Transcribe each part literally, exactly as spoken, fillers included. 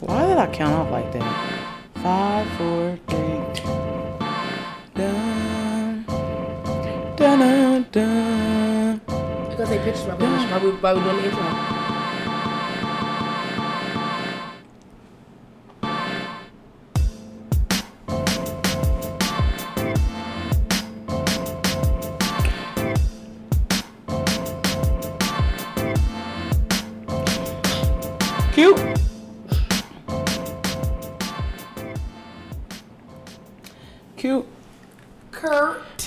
Why did I count off like that? Five, four, three. Dun, dun, dun, dun. Because they pitched my voice while we were doing the intro.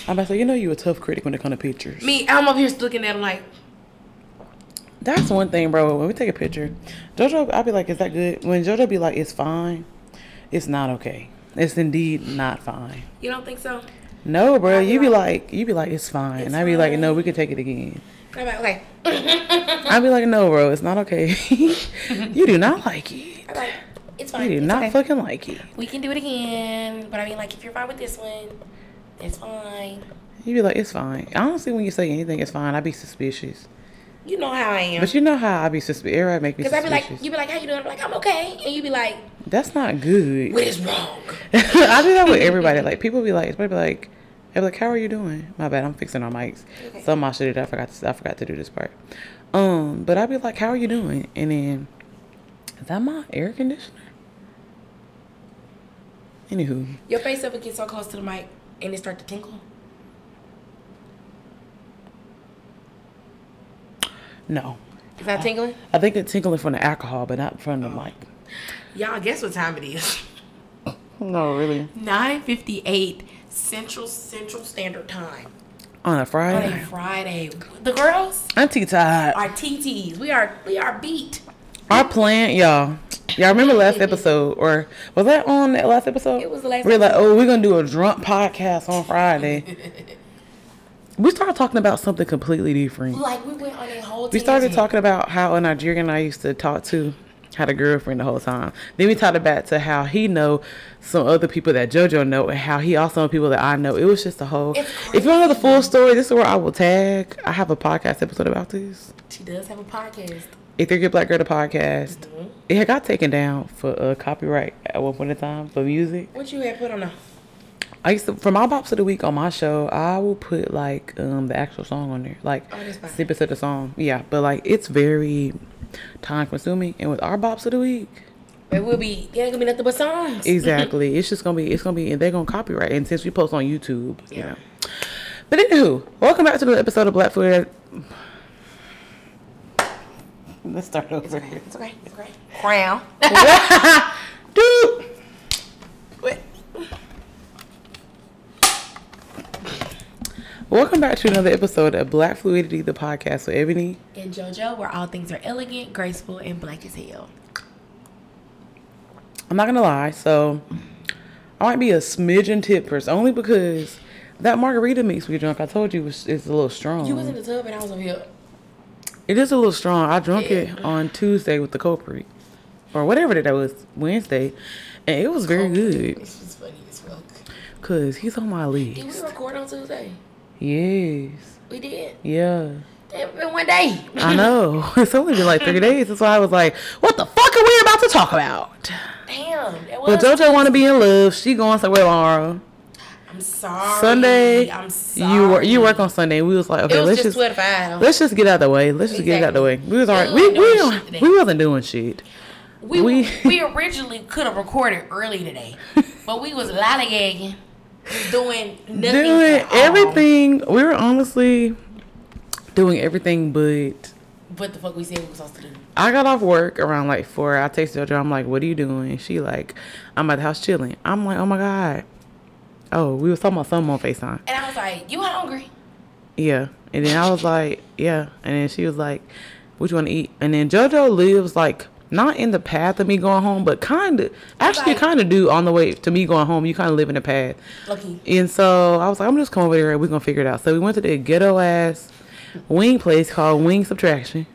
I'm about to say, you know you a tough critic when it comes to pictures. Me, I'm up here looking at him like... That's one thing, bro. When we take a picture, JoJo, I'll be like, is that good? When JoJo be like, it's fine, it's not okay. It's indeed not fine. You don't think so? No, bro. You be like, you be like, it's fine. It's and I be fine. Like, no, we can take it again. I'm like, okay. I be like, no, bro. It's not okay. You do not like it. I'm like, it's fine. You do it's not okay. fucking like it. We can do it again. But I mean, like, if you're fine with this one... It's fine. You be like, it's fine. Honestly, when you say anything, it's fine. I be suspicious. You know how I am. But you know how I be suspicious. Everybody make me suspicious. Because I be like, you be like, how you doing? I'm like, I'm okay. And you be like, that's not good. What is wrong? I do that with everybody. Like, people be like, everybody be like, they be like, how are you doing? My bad, I'm fixing our mics. Okay. Some I should have done. I forgot to, I forgot to do this part. Um, but I be like, how are you doing? And then, is that my air conditioner? Anywho. Your face ever gets so close to the mic. And it start to tinkle? No. Is that tinkling? I, I think it's tinkling from the alcohol, but not from the oh. mic. Y'all, guess what time it is? No, really. nine fifty-eight Central Central Standard Time. On a Friday? On a Friday. The girls? I'm T-tied. Our T Ts. We are, we are beat. Our plan, y'all. Y'all remember last episode, or was that on that last episode? It was the last. We're like, oh, we're gonna do a drunk podcast on Friday. We started talking about something completely different. Like we went on a whole. We started tangent. Talking about how a Nigerian I used to talk to had a girlfriend the whole time. Then we talked about to how he know some other people that JoJo know, and how he also know people that I know. It was just a whole. If you want to know the full story, this is where I will tag. I have a podcast episode about this. She does have a podcast. If you're a good black girl, the podcast. Mm-hmm. It had got taken down for uh, copyright at one point in time for music. What you had put on? A- I used to, for my bops of the week on my show, I will put like um, the actual song on there, like oh, snippets of the song. Yeah, but like it's very time consuming. And with our bops of the week, it will be yeah, it gonna be nothing but songs. Exactly. It's just gonna be it's gonna be and they're gonna copyright. And since we post on YouTube, yeah. You know. But anywho, welcome back to the episode of Black Fluidity. Let's start over. It's okay. Here. It's okay. It's okay. Crown. Dude. What? Welcome back to another episode of Black Fluidity, the podcast with Ebony and JoJo, where all things are elegant, graceful, and black as hell. I'm not gonna lie. So I might be a smidgen tip person only because that margarita makes me drunk. I told you it's a little strong. You was in the tub and I was over here. It is a little strong. I drank yeah. it on Tuesday with the culprit. Or whatever that was, Wednesday. And it was very good. It's just funny as fuck. Because he's on my list. Did we record on Tuesday? Yes. We did? Yeah. It's been one day. I know. It's only been like three days. That's why I was like, what the fuck are we about to talk about? Damn. That was but JoJo want to be in love. She going somewhere tomorrow. I'm sorry. Sunday, I'm sorry. You work. You work on Sunday. We was like, okay, was let's just, just let's just get out of the way. Let's just exactly. get out of the way. We was alright. We we, we wasn't doing shit. We we, we originally could have recorded early today, but we was lollygagging, doing nothing. Doing everything. We were honestly doing everything, but what the fuck we said we were supposed to do. I got off work around like four. I texted her. I'm like, what are you doing? She like, I'm at the house chilling. I'm like, oh my god. Oh, we was talking about something on FaceTime. And I was like, you hungry? Yeah. And then I was like, yeah. And then she was like, what you want to eat? And then JoJo lives, like, not in the path of me going home, but kind of. Actually, like, kind of do on the way to me going home. You kind of live in the path. Lucky. And so I was like, I'm just coming over here and we're going to figure it out. So we went to the ghetto-ass wing place called Wing Subtraction.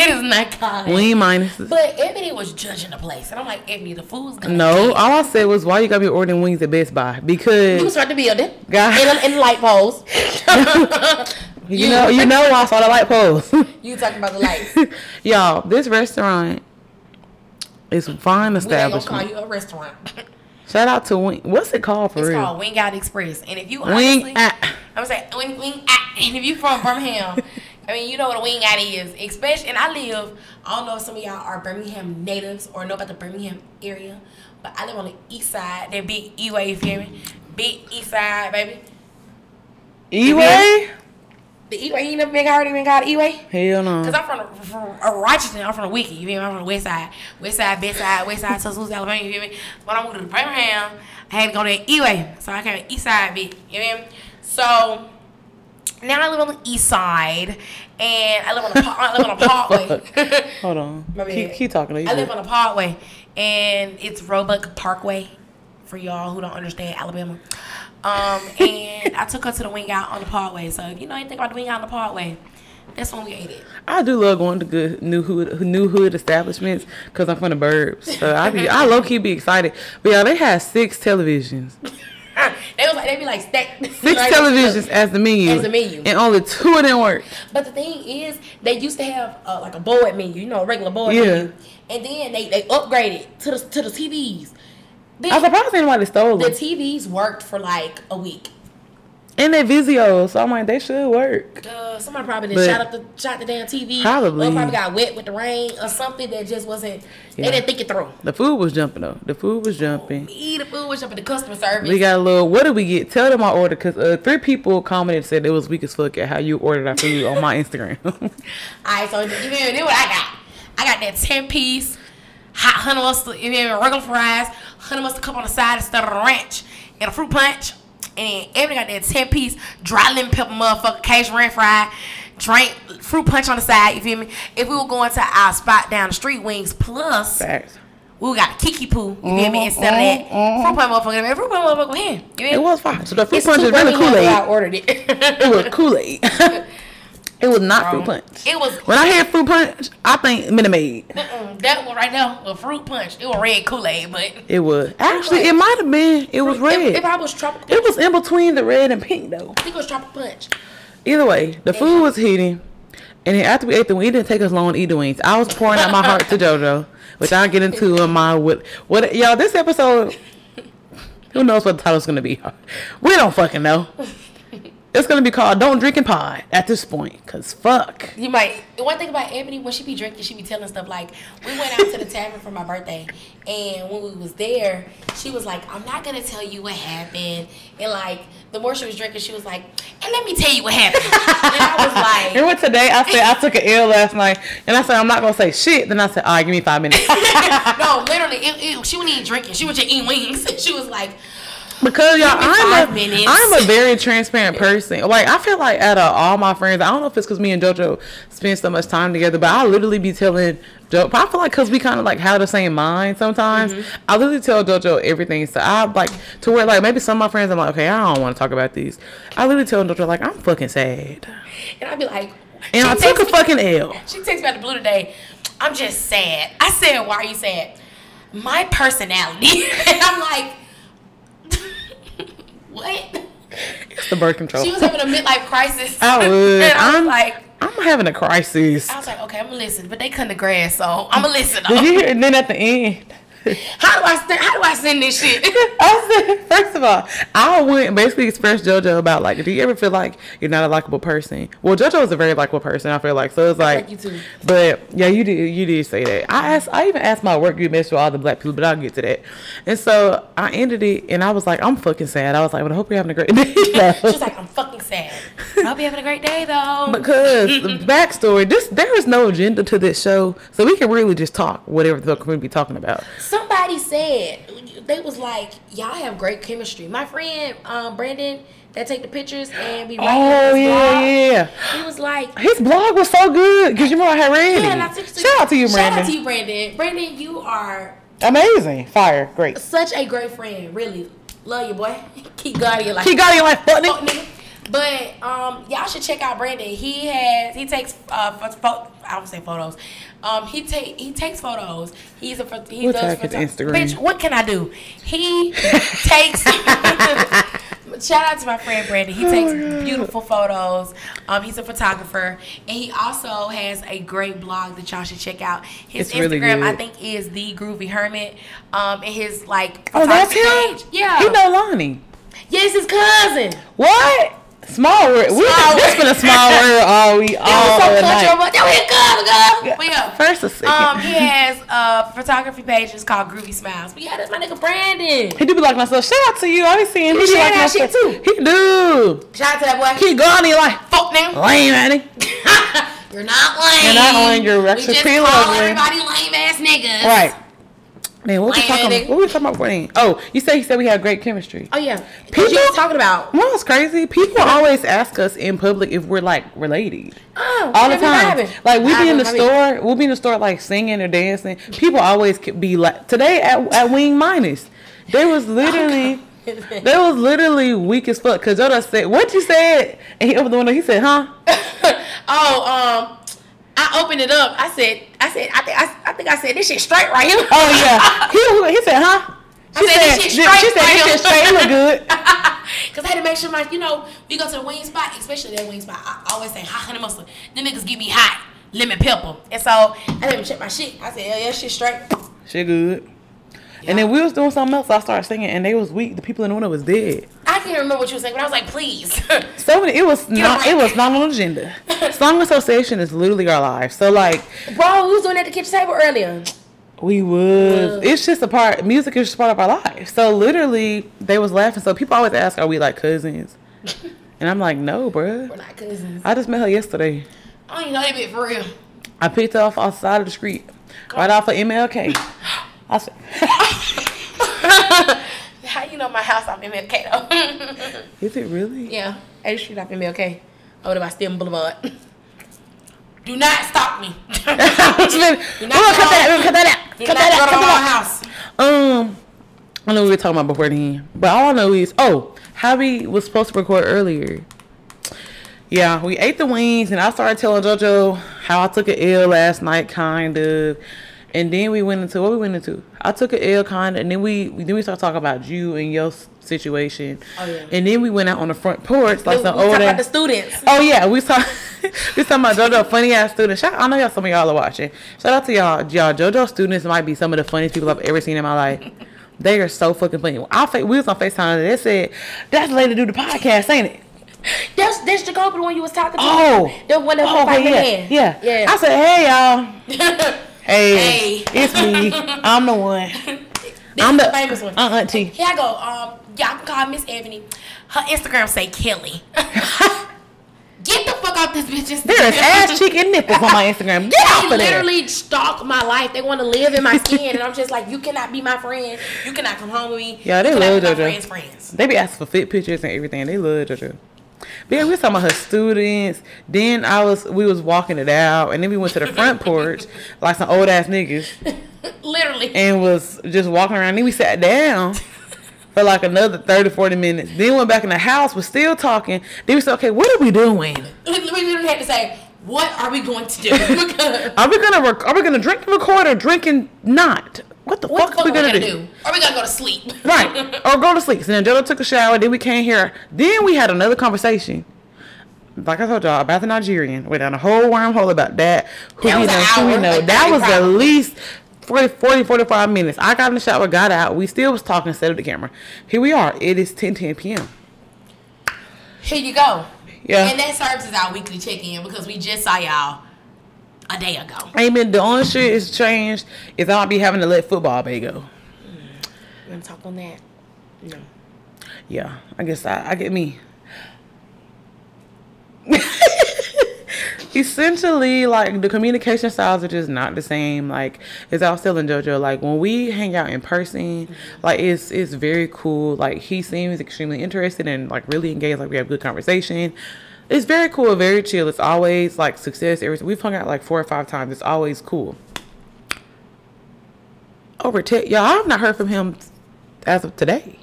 It is not called Wing Minuses. But Ebony was judging the place. And I'm like, Ebony, the food's gonna No, all I said was, why you gotta be ordering wings at Best Buy? Because you start the building. God. In the light poles. you, you know, you know why I saw the light poles. You talking about the lights. Y'all, this restaurant It's fine establishment. We gonna call you a restaurant. Shout out to Wing. What's it called for it's real? It's called Wing Out Express. And if you honestly, Wing Out. I'm saying Wing Wing Out. And if you from Birmingham, I mean, you know what a wing out is. Especially, and I live, I don't know if some of y'all are Birmingham natives or know about the Birmingham area, but I live on the east side. That big E-way, you feel me? Big east side, baby. E-way? The E-way, you ain't never been heard even called E-way? Hell no. Because I'm from, from uh, Rochester, I'm from the Wiki, you feel me? I'm from the west side. West side, best side, west side, Tuscaloosa, Alabama, you feel me? When I moved to Birmingham, I had to go to the E-way. So I came to the east side, bitch, you feel me? So now I live on the east side, and I live on a, I live on a parkway. Hold on. Keep, keep talking. I live on a parkway, and it's Roebuck Parkway, for y'all who don't understand Alabama. Um, and I took her to the Wing Out on the Parkway. So if you know anything about the Wing Out on the Parkway, that's when we ate it. I do love going to good new hood, new hood establishments because I'm from the burbs. So I be, I low key be excited. But yeah, they had six televisions. They was like, they be like stacked. Six like, televisions look, as the menu. As the menu. And only two of them worked. But the thing is, they used to have uh, like a board menu, you know, a regular board yeah. menu. And then they, they upgraded to the to the T Vs. Bitch, I was surprised anybody stole them. The T Vs worked for like a week. And they Vizio, so I'm like, they should work. Uh, somebody probably did shot up the shot the damn T V. Probably. Or probably got wet with the rain or something that just wasn't. Yeah. They didn't think it through. The food was jumping though. The food was jumping. Oh, me, the food was jumping. The customer service. We got a little. What did we get? Tell them our order because uh, three people commented and said it was weak as fuck at how you ordered our food on my Instagram. All right, so you know what I got? I got that ten piece. Hot honey mustard, you know, regular fries, honey mustard cup on the side instead of a ranch, and a fruit punch, and everybody got that ten-piece dry lemon pepper motherfucker, Cajun ranch fry, drink, fruit punch on the side, you feel me? If we were going to our spot down the street, Wings Plus, Facts. We got Kiki Poo, you mm-hmm, feel me, instead mm-hmm, of that mm-hmm. fruit punch motherfucker, I mean, fruit punch motherfucker here, you feel me? It was fine. So the fruit it's punch is really Kool-Aid. I ordered it. It was Kool-Aid. It was not Wrong. Fruit punch. It was. When I hear fruit punch, I think Minute Maid. Mm-mm, that one right now was fruit punch. It was red Kool-Aid, but it was actually it might have been. It fruit, was red. If, if I was tropical, it was in between the red and pink though. I think it was tropical punch. Either way, the yeah. food was heating, and then after we ate the wings, it didn't take us long to eat the wings. I was pouring out my heart to JoJo, which I'll get into in my what what y'all. This episode, who knows what the title's gonna be? We don't fucking know. It's going to be called Don't Drink and Pod at this point, because fuck. You might. One thing about Ebony, when she be drinking, she be telling stuff like, we went out to the tavern for my birthday, and when we was there, she was like, I'm not going to tell you what happened. And, like, the more she was drinking, she was like, and let me tell you what happened. And I was like. Remember today, I said, I took an L last night, and I said, I'm not going to say shit. Then I said, all right, give me five minutes. No, literally, it, it, she wasn't even drinking. She was just eating wings. She was like. Because y'all, I'm a, I'm a very transparent person. Like, I feel like out of all my friends, I don't know if it's because me and JoJo spend so much time together, but I literally be telling JoJo. I feel like because we kind of like have the same mind sometimes. Mm-hmm. I literally tell JoJo everything. So I like to where like maybe some of my friends, I'm like, okay, I don't want to talk about these. I literally tell JoJo like, I'm fucking sad. And I be like, and I took a me, fucking L. She texts me out the blue today. I'm just sad. I said, why are you sad? My personality. And I'm like. What? It's the birth control. She was having a midlife crisis. I would. And I was I'm like, I'm having a crisis. I was like, okay, I'm gonna listen, but they cut the grass, so I'm gonna listen. Did you hear? And then at the end, how do I st- how do I send this shit? I said, first of all, I went basically expressed JoJo about like, do you ever feel like you're not a likable person? Well, JoJo is a very likable person. I feel like so. It's like, like you too. But yeah, you did you did say that. I asked. I even asked my work group mess with all the black people, but I'll get to that. And so I ended it, and I was like, I'm fucking sad. I was like, well, I hope you're having a great day. She's like, I'm fucking sad. I hope you're having a great day though. Because the backstory, this there is no agenda to this show, so we can really just talk whatever the fuck we be talking about. Somebody said they was like, y'all have great chemistry. My friend um, Brandon that take the pictures and be writing oh his yeah blog, yeah he was like his blog was so good because you remember I had read yeah, it. Shout out to you, Brandon. Shout out to you, Brandon. Brandon, you are amazing, fire, great, such a great friend. Really love you, boy. Keep God in your life. Keep God in your life, fuck nigga. But um, y'all should check out Brandon. He has he takes uh photo, I would say photos. Um, he take he takes photos. He's a he we'll does Instagram. Bitch, what can I do? He takes shout out to my friend Brandon. He takes oh, beautiful photos. Um, he's a photographer, and he also has a great blog that y'all should check out. His it's Instagram, really I think, is The Groovy Hermit. Um, and his like oh, that's page. Him? Yeah, he know Lonnie. Yes, his cousin. What? Small world. Small we world. This been a small world all we all so night. That was good, girl. But yeah. First a second. Um, he has a photography page. It's called Groovy Smiles. But yeah, that's my nigga Brandon. He do be like myself. Shout out to you. I be seeing him. He shout out shit too. He do. Shout out to that boy. He go on. He like fuck them. Lame, honey. You're not lame. You're not lame. You're extra we just call lovely. Everybody lame ass niggas. Right. Man, what we talking? What we talking about before then? Oh, you said he said we had great chemistry. Oh yeah, people you talking about. Well, it's crazy. People always ask us in public if we're like related. Oh, all the time. Like we be in the store, we'll be in the store like singing or dancing. People always be like, today at at Wing Minus, they was literally, they was literally weak as fuck. Cause Yoda said, "What you said?" And he opened the window. He said, "Huh?" oh, um. I opened it up. I said, I said, I think, I, I think I said this shit straight right here. Oh yeah. He, he said, huh? She I said, said this shit straight. She said right this shit straight. It look good. Cause I had to make sure, like, you know, we go to the wing spot, especially that wing spot. I always say, hot honey mustard. Them niggas give me hot lemon pepper. And so I didn't check my shit. I said, yeah, yeah, shit straight. Shit good. Yeah. And then we was doing something else. I started singing, and they was weak. The people in the window was dead. I can't remember what you were saying, but I was like, please. So many. It was not. It was not on agenda. Song association is literally our life. So like, bro, we was doing it at the kitchen table earlier. We was. It's just a part. Music is just part of our life. So literally, they was laughing. So people always ask, are we like cousins? And I'm like, no, bro. We're not cousins. I just met her yesterday. I don't even know that bit for real. I picked her off outside of the street, God. Right off of M L K. I said, how you know my house off M L K though? Is it really? Yeah, eighth Street off M L K over by Stem Boulevard. Do not stop me. Do not oh, cut that, cut that out. Do cut that out. Cut that out. Um, I know we were talking about before then, but all I know is oh, Javi was supposed to record earlier. Yeah, we ate the wings, and I started telling JoJo how I took an L last night, kind of. And then we went into what we went into. I took an L kind of, and then we then we started talking about you and your situation. Oh yeah. And then we went out on the front porch like some old. We about the students. Oh yeah, we talk. we talking about JoJo funny ass students. Shout, I know y'all. Some of y'all are watching. Shout out to y'all, y'all JoJo students might be some of the funniest people I've ever seen in my life. They are so fucking funny. I we was on FaceTime and they said, "That's the lady to do the podcast, ain't it?" That's that's Jacob, the one you was talking to. Oh, the one that was fighting the hand. Yeah, yeah. I said, "Hey y'all." Hey, hey, it's me. I'm the one. This I'm the, the famous one. Uh, auntie. Here I go. Um, y'all can call Miss Ebony. Her Instagram say Kelly. Get the fuck off this bitch's. There is ass, cheek, and nipples on my Instagram. Get they off of that. They literally stalk my life. They want to live in my skin, and I'm just like, you cannot be my friend. You cannot come home with me. Yeah, they you love JoJo. Friends, friends. They be asking for fit pictures and everything. They love JoJo. Then we were talking about her students. Then I was, we was walking it out, and then we went to the front porch like some old ass niggas, literally, and was just walking around. Then we sat down for like another thirty, forty minutes. Then went back in the house. Was still talking. Then we said, "Okay, what are we doing?" We literally had to say, "What are we going to do? are we gonna rec- are we gonna drink and record or drink and not?" What the, what fuck the fuck are we gonna, gonna do? do? Or we gotta go to sleep. Right. Or go to sleep. So then JoJo took a shower. Then we came here. Then we had another conversation. Like I told y'all about the Nigerian. Went down a whole wormhole about that. Who that we know, who we know. Like that was at least forty, forty, forty-five minutes. I got in the shower, got out. We still was talking, set up the camera. Here we are. It is ten ten p.m. Here you go. Yeah. And that serves as our weekly check-in because we just saw y'all a day ago. I mean, the only shit is changed is I'll be having to let football bay go. We're going to talk on that. No. Yeah, I guess I, I get me. Essentially, like, the communication styles are just not the same. Like, as I was telling JoJo, like, when we hang out in person, like, it's it's very cool. Like, he seems extremely interested and, like, really engaged. Like, we have good conversation. It's very cool, very chill. It's always like success. Everything. We've hung out like four or five times. It's always cool. Over text, y'all. I've not heard from him as of today.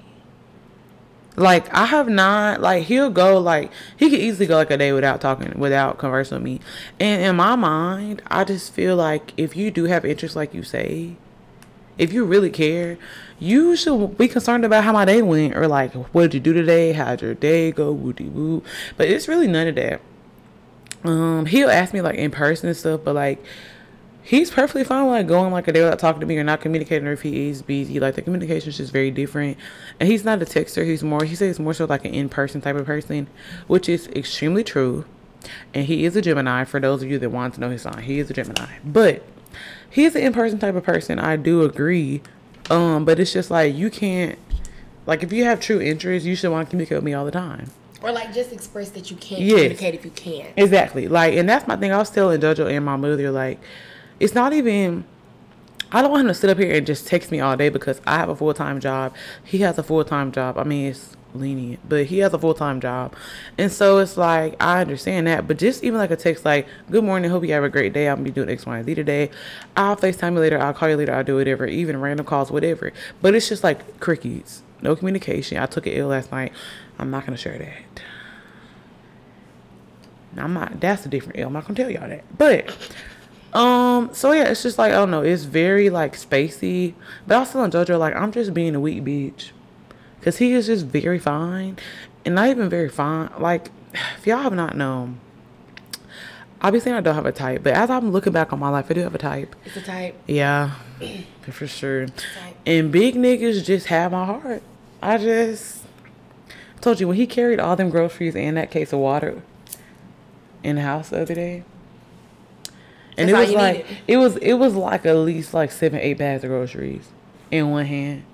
Like I have not. Like he'll go. Like he could easily go like a day without talking, without conversing with me. And in my mind, I just feel like if you do have interest, like you say, If you really care, you should be concerned about how my day went, or like, what did you do today? How'd your day go? Woody woo. But it's really none of that. Um, he'll ask me like in person and stuff, but like, he's perfectly fine with like going like a day without talking to me or not communicating, or if he is busy. Like, the communication is just very different. And he's not a texter. He's more, he says more so like an in-person type of person, which is extremely true. And he is a Gemini. For those of you that want to know his sign, he is a Gemini. But he's an in-person type of person. I do agree. Um, but it's just like, you can't, like, if you have true interests, you should want to communicate with me all the time. Or, like, just express that you can't yes. communicate if you can. Exactly. Like, and that's my thing. I was telling JoJo and my mother, like, it's not even, I don't want him to sit up here and just text me all day, because I have a full-time job. He has a full-time job. I mean, it's lenient, but he has a full-time job. And so it's like, I understand that. But just even like a text like, good morning, hope you have a great day. I'm going to be doing X, Y, and Z today. I'll FaceTime you later. I'll call you later. I'll do whatever. Even random calls, whatever. But it's just like crickets. No communication. I took it ill last night. I'm not going to share that. I'm not, that's a different ill. I'm not going to tell y'all that. But... Um, so yeah, it's just like, I don't know, it's very like spacey. But I was telling JoJo, like, I'm just being a weak bitch, cause he is just very fine, and not even very fine. Like, if y'all have not known, obviously I don't have a type, but as I'm looking back on my life, I do have a type. It's a type. Yeah, for sure. And big niggas just have my heart. I just I told you, when he carried all them groceries and that case of water in the house the other day. And That's it was like needed. it was it was like at least like seven, eight bags of groceries in one hand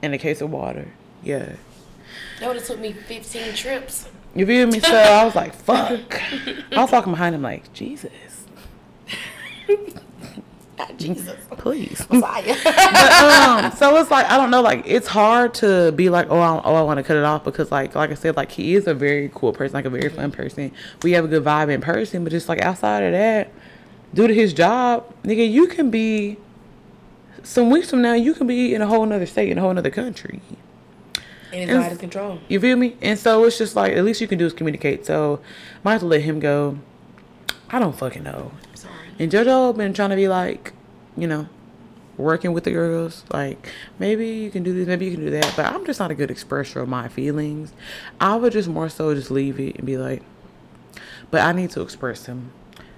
and a case of water. Yeah. That would have took me fifteen trips. You feel me? So I was like, fuck. I was walking behind him like, Jesus. Not Jesus. Please. Messiah. But, um, so it's like, I don't know, like, it's hard to be like, oh, I, oh, I want to cut it off, because like, like I said, like, he is a very cool person, like a very fun person. We have a good vibe in person, but just like outside of that, due to his job, nigga, you can be, some weeks from now, you can be in a whole nother state, in a whole nother country. And it's and, out of control. You feel me? And so it's just like, at least you can do is communicate. So might have to let him go. I don't fucking know. I'm sorry. And JoJo been trying to be like, you know, working with the girls. Like, maybe you can do this, maybe you can do that. But I'm just not a good expresser of my feelings. I would just more so just leave it and be like, but I need to express them.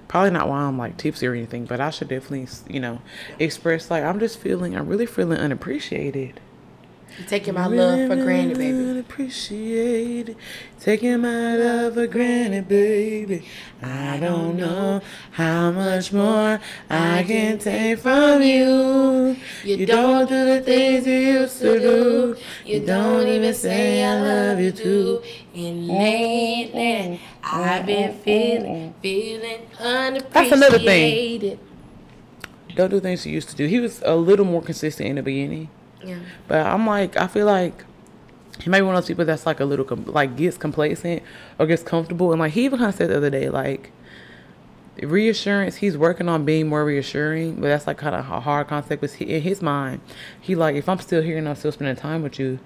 Probably not why I'm like tipsy or anything, but I should definitely, you know, express like, I'm just feeling, I'm really feeling unappreciated. You're taking my really love for granted, baby. Unappreciated. Taking my love for granted, baby. I don't know how much more I can take from you. You don't do the things you used to do. You don't even say I love you too. And lately, I've been feeling, feeling unappreciated. That's another thing. Don't do things you used to do. He was a little more consistent in the beginning. Yeah. But I'm like, I feel like he might be one of those people that's like a little, com- like gets complacent or gets comfortable. And like, he even kind of said the other day, like, reassurance, he's working on being more reassuring, but that's like kind of a hard concept. Because he, in his mind, he like, if I'm still here and I'm still spending time with you,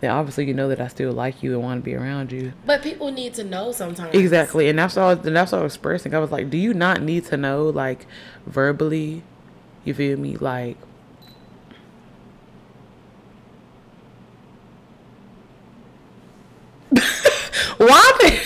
then obviously you know that I still like you and want to be around you. But people need to know sometimes. Exactly. And that's all, and that's all I was expressing. I was like, do you not need to know, like, verbally? You feel me? Like, why?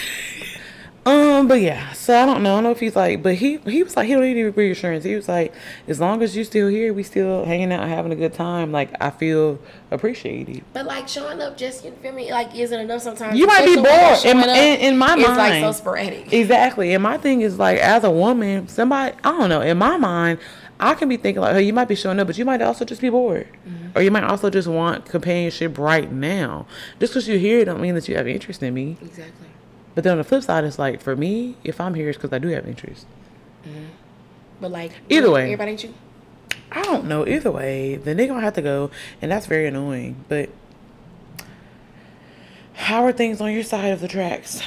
um, but yeah, so I don't know. I don't know if he's like, but he he was like, he don't need any reassurance. He was like, as long as you still here, we still hanging out, having a good time. Like, I feel appreciated. But like, showing up, just, you feel me, like, isn't enough sometimes. You might be bored. In, in, in my mind, it's like so sporadic. Exactly. And my thing is like, as a woman, somebody, I don't know. In my mind, I can be thinking like, hey, you might be showing up, but you might also just be bored. Mm-hmm. Or you might also just want companionship right now. Just because you're here don't mean that you have interest in me. Exactly. But then on the flip side, it's like, for me, if I'm here, it's because I do have interest. Mm-hmm. But like, either way, everybody ain't you? I don't know. Either way, the nigga gonna have to go, and that's very annoying. But how are things on your side of the tracks?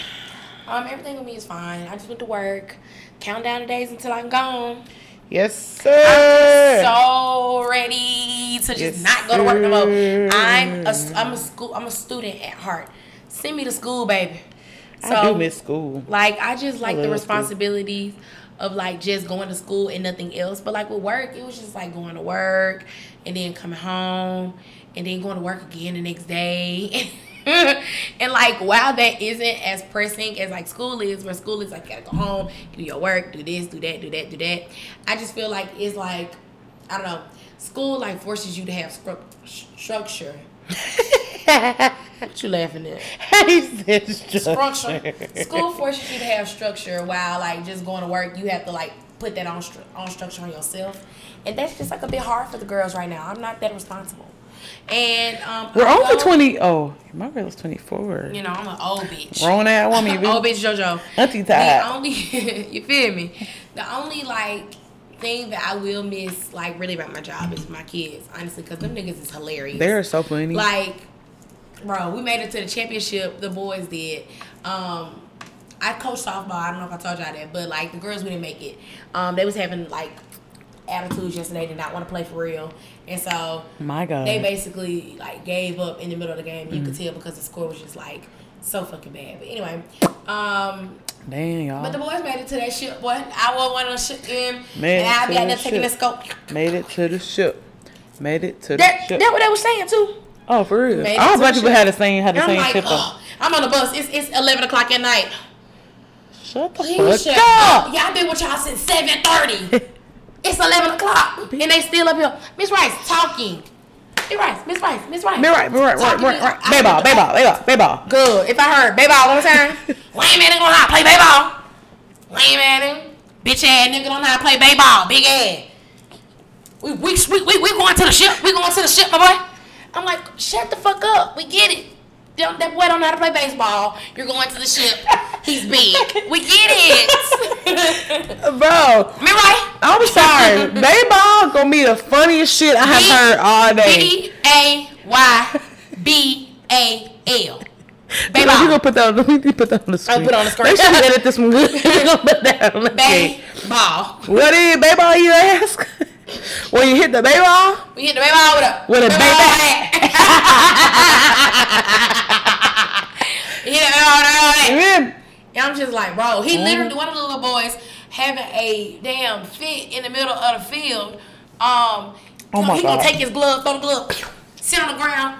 Um, everything with me is fine. I just went to work. Count down the days until I'm gone. Yes, sir. I'm so ready to just yes, not go to work no more. I'm a, I'm a school, I'm a student at heart. Send me to school, baby. So, I do miss school. Like, I just like I the responsibilities school. Of like just going to school and nothing else. But like with work, it was just like going to work and then coming home and then going to work again the next day. And like, while that isn't as pressing as like school is, where school is like you gotta go home, do your work, do this, do that, do that, do that. I just feel like it's like, I don't know, school like forces you to have stru- structure. What you laughing at? He said structure. School forces you to have structure, while like just going to work, you have to like put that on stru- on structure on yourself, and that's just like a bit hard for the girls right now. I'm not that responsible, and um, we're I only go, twenty. Oh, my girl is twenty-four. You know, I'm an old bitch. Grown ass woman, bitch. Old bitch JoJo. Auntie tired. The only you feel me? The only like thing that I will miss like really about my job is my kids, honestly, because them niggas is hilarious. They're so funny. Like. Bro, we made it to the championship. The boys did. Um, I coached softball. I don't know if I told y'all that, but like the girls, we didn't make it. Um, they was having like attitudes yesterday. Did not want to play for real, and so my God, they basically like gave up in the middle of the game. You mm-hmm. could tell because the score was just like so fucking bad. But anyway, um, damn y'all. But the boys made it to that ship, boy. I won one of those shit in, and I'll be out there taking the scope. Made it to the ship. Made it to the that, ship. That's what they were saying too. Oh, for real? All black people had the same, had the and same I'm like, tip oh, I'm on the bus. It's it's eleven o'clock at night. Shut the Please fuck shut up. up. Y'all been with y'all since seven thirty. It's eleven o'clock, and they still up here. Miss Rice talking. Miss Rice, Miss Rice, Miss Rice. Miss Rice, Miss Rice, Rice, Rice, Rice. Bayball, bayball, bayball, bayball. Good. If I heard bayball one time, lame man ain't gonna lie, play bayball. Lame man, bitch ass nigga don't know how to play bayball. Big ass. We we we we going to the ship. We going to the ship, my boy. I'm like, shut the fuck up. We get it. That boy don't know how to play baseball. You're going to the ship. He's big. We get it. Bro. Me right? I'm sorry. Baseball gonna be the funniest shit I have B- heard all day. B A Y B A L. Baseball. You're gonna put that on, you put that on the screen. I'll put it on the screen. They should edit this one. We're gonna put that on the screen. Baseball. What is baseball, you ask? When you hit the baby ball? We hit the baby ball with a, with a baby ball hat. You hit the baby ball with a baby ball hat. Yeah. And I'm just like, bro, he mm. literally, one of the little boys having a damn fit in the middle of the field. Um, oh my he God. Gonna take his glove, throw the glove, sit on the ground,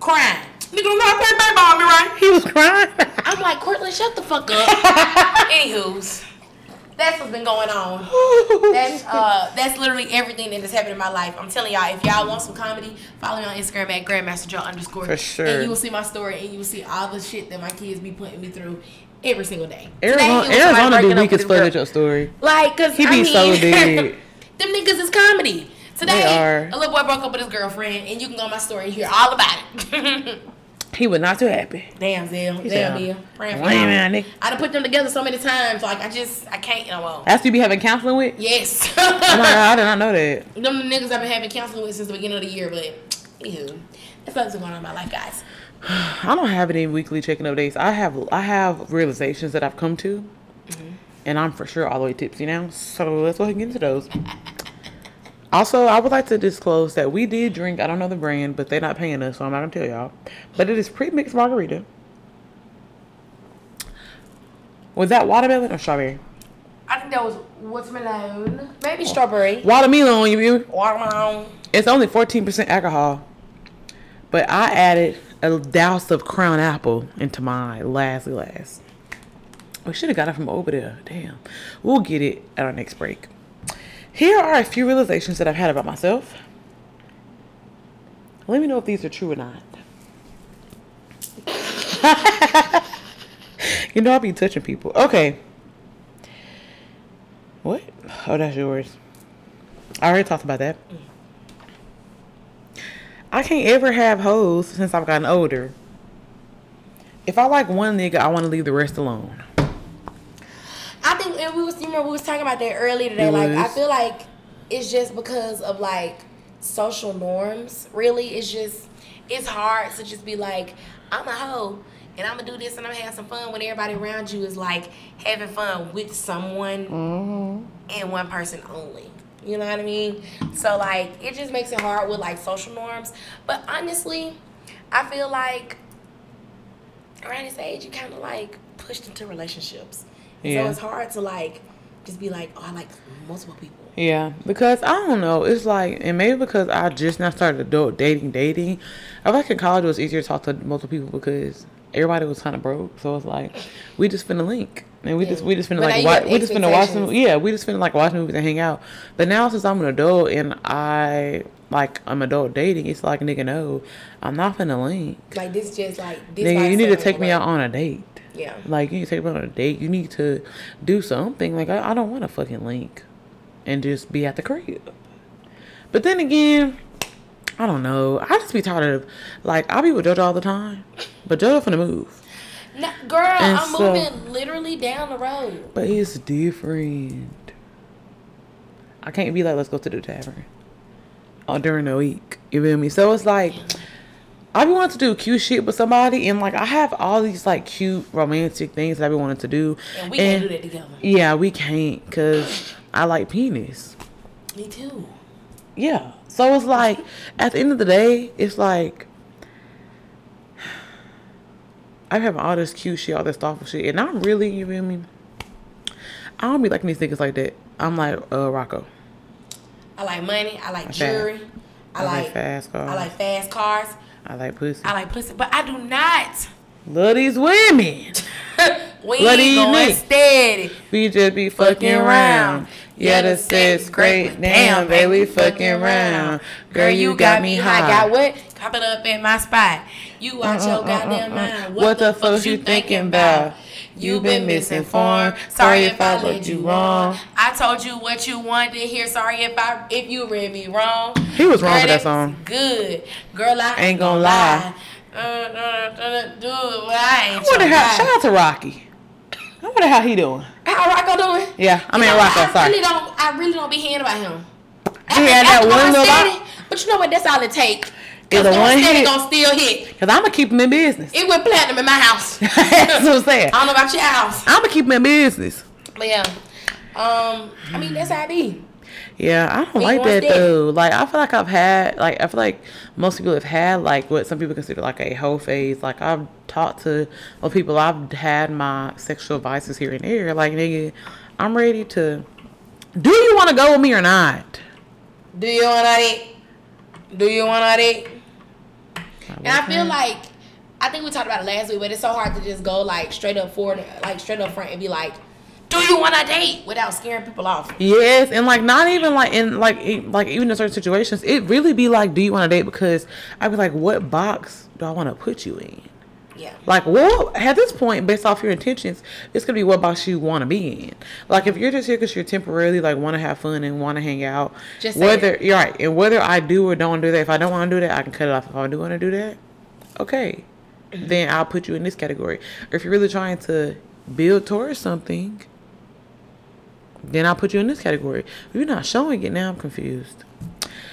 crying. Nigga don't know how to play baby ball, me right? He was crying. I'm like, Courtland, shut the fuck up. Anywho's. That's what's been going on. That's uh, that's literally everything that has happened in my life. I'm telling y'all, if y'all want some comedy, follow me on Instagram at Grandmasterjo underscore. For sure. And you will see my story, and you will see all the shit that my kids be putting me through every single day. Arizona, Today, Arizona be weak as fuck at your story. Like, cause he I be mean, so big. Them niggas is comedy. Today, they are. A little boy broke up with his girlfriend, and you can go on my story and hear all about it. He was not too happy. Damn, Zell. Damn, Bill. I done put them together so many times. Like, I just, I can't. You know, after you be having counseling with? Yes. Oh, my God. I did not know that. Them the niggas I've been having counseling with since the beginning of the year. But, ew. That's what's going on in my life, guys. I don't have any weekly checking up days. I have, I have realizations that I've come to. Mm-hmm. And I'm for sure all the way tipsy now. So, let's go ahead and get into those. Also, I would like to disclose that we did drink, I don't know the brand, but they're not paying us, so I'm not going to tell y'all. But it is pre-mixed margarita. Was that watermelon or strawberry? I think that was watermelon. Maybe strawberry. Watermelon, you mean? Watermelon. It's only fourteen percent alcohol. But I added a douse of Crown Apple into my last glass. We should have got it from over there. Damn. We'll get it at our next break. Here are a few realizations that I've had about myself. Let me know if these are true or not. You know, I'll be touching people. Okay. What? Oh, that's yours. I already talked about that. I can't ever have hoes since I've gotten older. If I like one nigga, I want to leave the rest alone. I think and we was you remember we was talking about that earlier today. Like, I feel like it's just because of like social norms. Really, it's just it's hard to just be like, I'm a hoe and I'm gonna do this and I'm gonna have some fun when everybody around you is like having fun with someone mm-hmm. and one person only. You know what I mean? So like it just makes it hard with like social norms. But honestly, I feel like around this age you kind of like pushed into relationships. Yeah. So it's hard to like just be like, oh, I like multiple people. Yeah, because I don't know. It's like, and maybe because I just now started adult dating, dating. I was like in college, it was easier to talk to multiple people because everybody was kind of broke. So it's like, we just finna link. And we yeah. just we just finna like watch, we just finna watch some yeah we just finna like watch movies and hang out. But now since I'm an adult and I like I'm adult dating, it's like, nigga, no, I'm not finna link. Like this, just like this. Nigga, you need to take me out on a date. Yeah. Like you need to take me out on a date. You need to do something. Like I, I don't want to fucking link and just be at the crib. But then again, I don't know. I just be tired of like I be with JoJo all the time, but JoJo finna move. No, girl, and I'm so, moving literally down the road. But it's different. I can't be like, let's go to the tavern all during the week. You feel me? So it's like, I be wanting to do cute shit with somebody, and like I have all these like cute romantic things that I be wanting to do. And we and, can't do that together. Yeah, we can't, because I like penis. Me too. Yeah. So it's like, at the end of the day, it's like, I'm having all this cute shit, all this thoughtful shit. And I'm really, you feel me? I don't be liking these niggas like that. I'm like uh, Rocco. I like money. I like jewelry. I, I like, like fast cars. I like fast cars. I like pussy. I like pussy. But I do not love these women. We ain't going steady. We just be fucking, fucking around. Yeah, the sex great. Damn, baby, fucking around. Girl, you got me high. I got what? Cop it up in my spot. You out uh, your uh, goddamn uh, uh, mind. What, what the fuck you thinking about? You been misinformed. Sorry if I led you wrong. I told you what you wanted to hear. Sorry if I if you read me wrong. He was wrong with that song. Good. Girl, I ain't gonna lie. Uh, uh, dude, I, ain't I wonder how. Lie. Shout out to Rocky. I wonder how he doing. How Rocco doing? Yeah, I mean you know, Rocco. I, sorry. I really don't. I really don't be hearing about him. He had that one little. But you know what? That's all it takes. Cause the one hit gonna still hit. Cause I'ma keep him in business. It went platinum in my house. That's what I'm saying. I don't know about your house. I'ma keep him in business. But yeah, um, I mean that's how it be. Yeah, I don't like that though. Like I feel like I've had like I feel like most people have had like what some people consider like a hoe phase. Like I've talked to well, people. I've had my sexual vices here and there. Like nigga, I'm ready to. Do you want to go with me or not? Do you want to eat? Do you want to eat? And I feel like I think we talked about it last week, but it's so hard to just go like straight up forward, like straight up front, and be like, "Do you want a date?" without scaring people off. Yes, and like not even like in like like even in certain situations, it really be like, "Do you want a date?" Because I be like, "What box do I want to put you in?" Yeah. Like, well, at this point, based off your intentions, it's gonna be what box you want to be in. Like, if you're just here because you're temporarily like want to have fun and want to hang out, just whether you're right, and whether I do or don't do that, if I don't want to do that, I can cut it off. If I do want to do that, okay, mm-hmm. then I'll put you in this category. Or if you're really trying to build towards something, then I'll put you in this category. If you're not showing it now, I'm confused.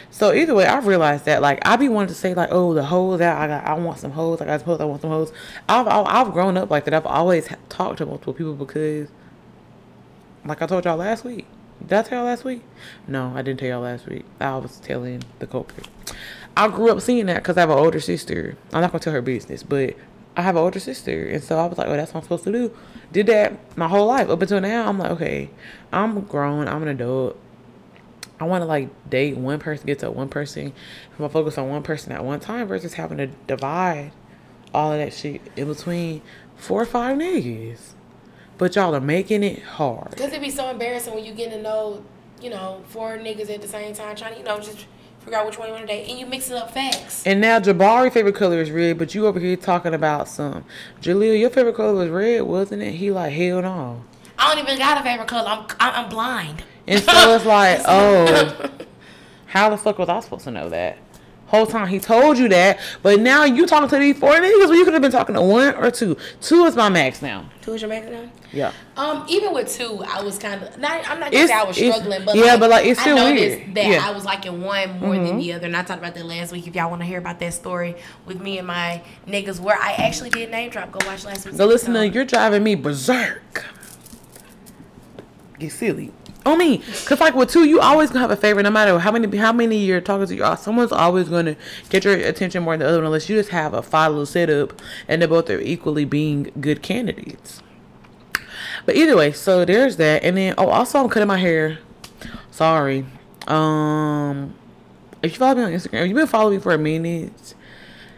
So either way, I've realized that like I be wanting to say like, oh, the hoes out, I got, I want some hoes. Like I suppose I want some hoes. I've I've grown up like that. I've always talked to multiple people because, like I told y'all last week. Did I tell y'all last week? No, I didn't tell y'all last week. I was telling the culprit. I grew up seeing that because I have an older sister. I'm not gonna tell her business, but I have an older sister, and so I was like, oh, that's what I'm supposed to do. Did that my whole life up until now. I'm like, okay, I'm grown. I'm an adult. I want to like date one person, get to one person. I'm gonna focus on one person at one time versus having to divide all of that shit in between four or five niggas. But y'all are making it hard. Because it'd be so embarrassing when you get to know, you know, four niggas at the same time trying to, you know, just figure out which one you want to date. And you mix it up fast. And now Jabari's favorite color is red, but you over here talking about some. Jaleel, your favorite color was red, wasn't it? He like, hell no. I don't even got a favorite color. I'm I'm blind. And so it's like, oh, how the fuck was I supposed to know that? Whole time he told you that, but now you talking to these four niggas. Well, you could have been talking to one or two. Two is my max now. Two is your max now? Yeah. Um, even with two, I was kind of not. I'm not gonna say I was struggling, but yeah, like, but like it's still I noticed weird. That yeah. I was liking one more mm-hmm. than the other, and I talked about that last week. If y'all want to hear about that story with me and my niggas, where I actually did name drop, go watch last week. So listen, to, you're driving me berserk. Get silly. On me, cause like with two, you always gonna have a favorite no matter how many how many you're talking to y'all. Someone's always gonna get your attention more than the other one unless you just have a follow setup and they both are equally being good candidates. But either way, so there's that, and then oh, also I'm cutting my hair, Sorry. Um, if you follow me on Instagram, if you've been following me for a minute,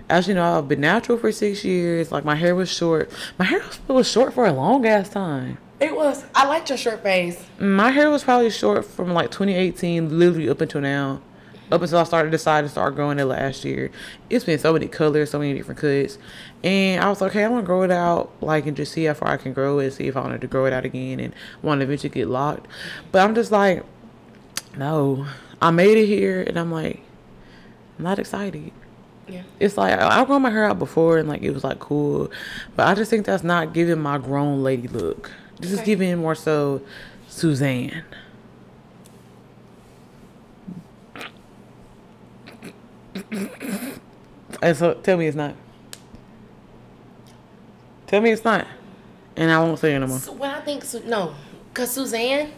as you know, I've been natural for six years. Like, my hair was short. My hair was short for a long-ass time. It was. I liked your short phase. My hair was probably short from, like, twenty eighteen literally up until now. Up until I started deciding to start growing it last year. It's been so many colors, so many different cuts. And I was like, okay, I'm going to grow it out, like, and just see how far I can grow it, see if I wanted to grow it out again and want to eventually get locked. But I'm just like, no. I made it here, and I'm like, I'm not excited. Yeah. It's like, I've grown my hair out before, and, like, it was, like, cool. But I just think that's not giving my grown lady look. This okay. is giving more so Suzanne. And so tell me it's not. Tell me it's not. And I won't say it no more. So when I think, no, because Suzanne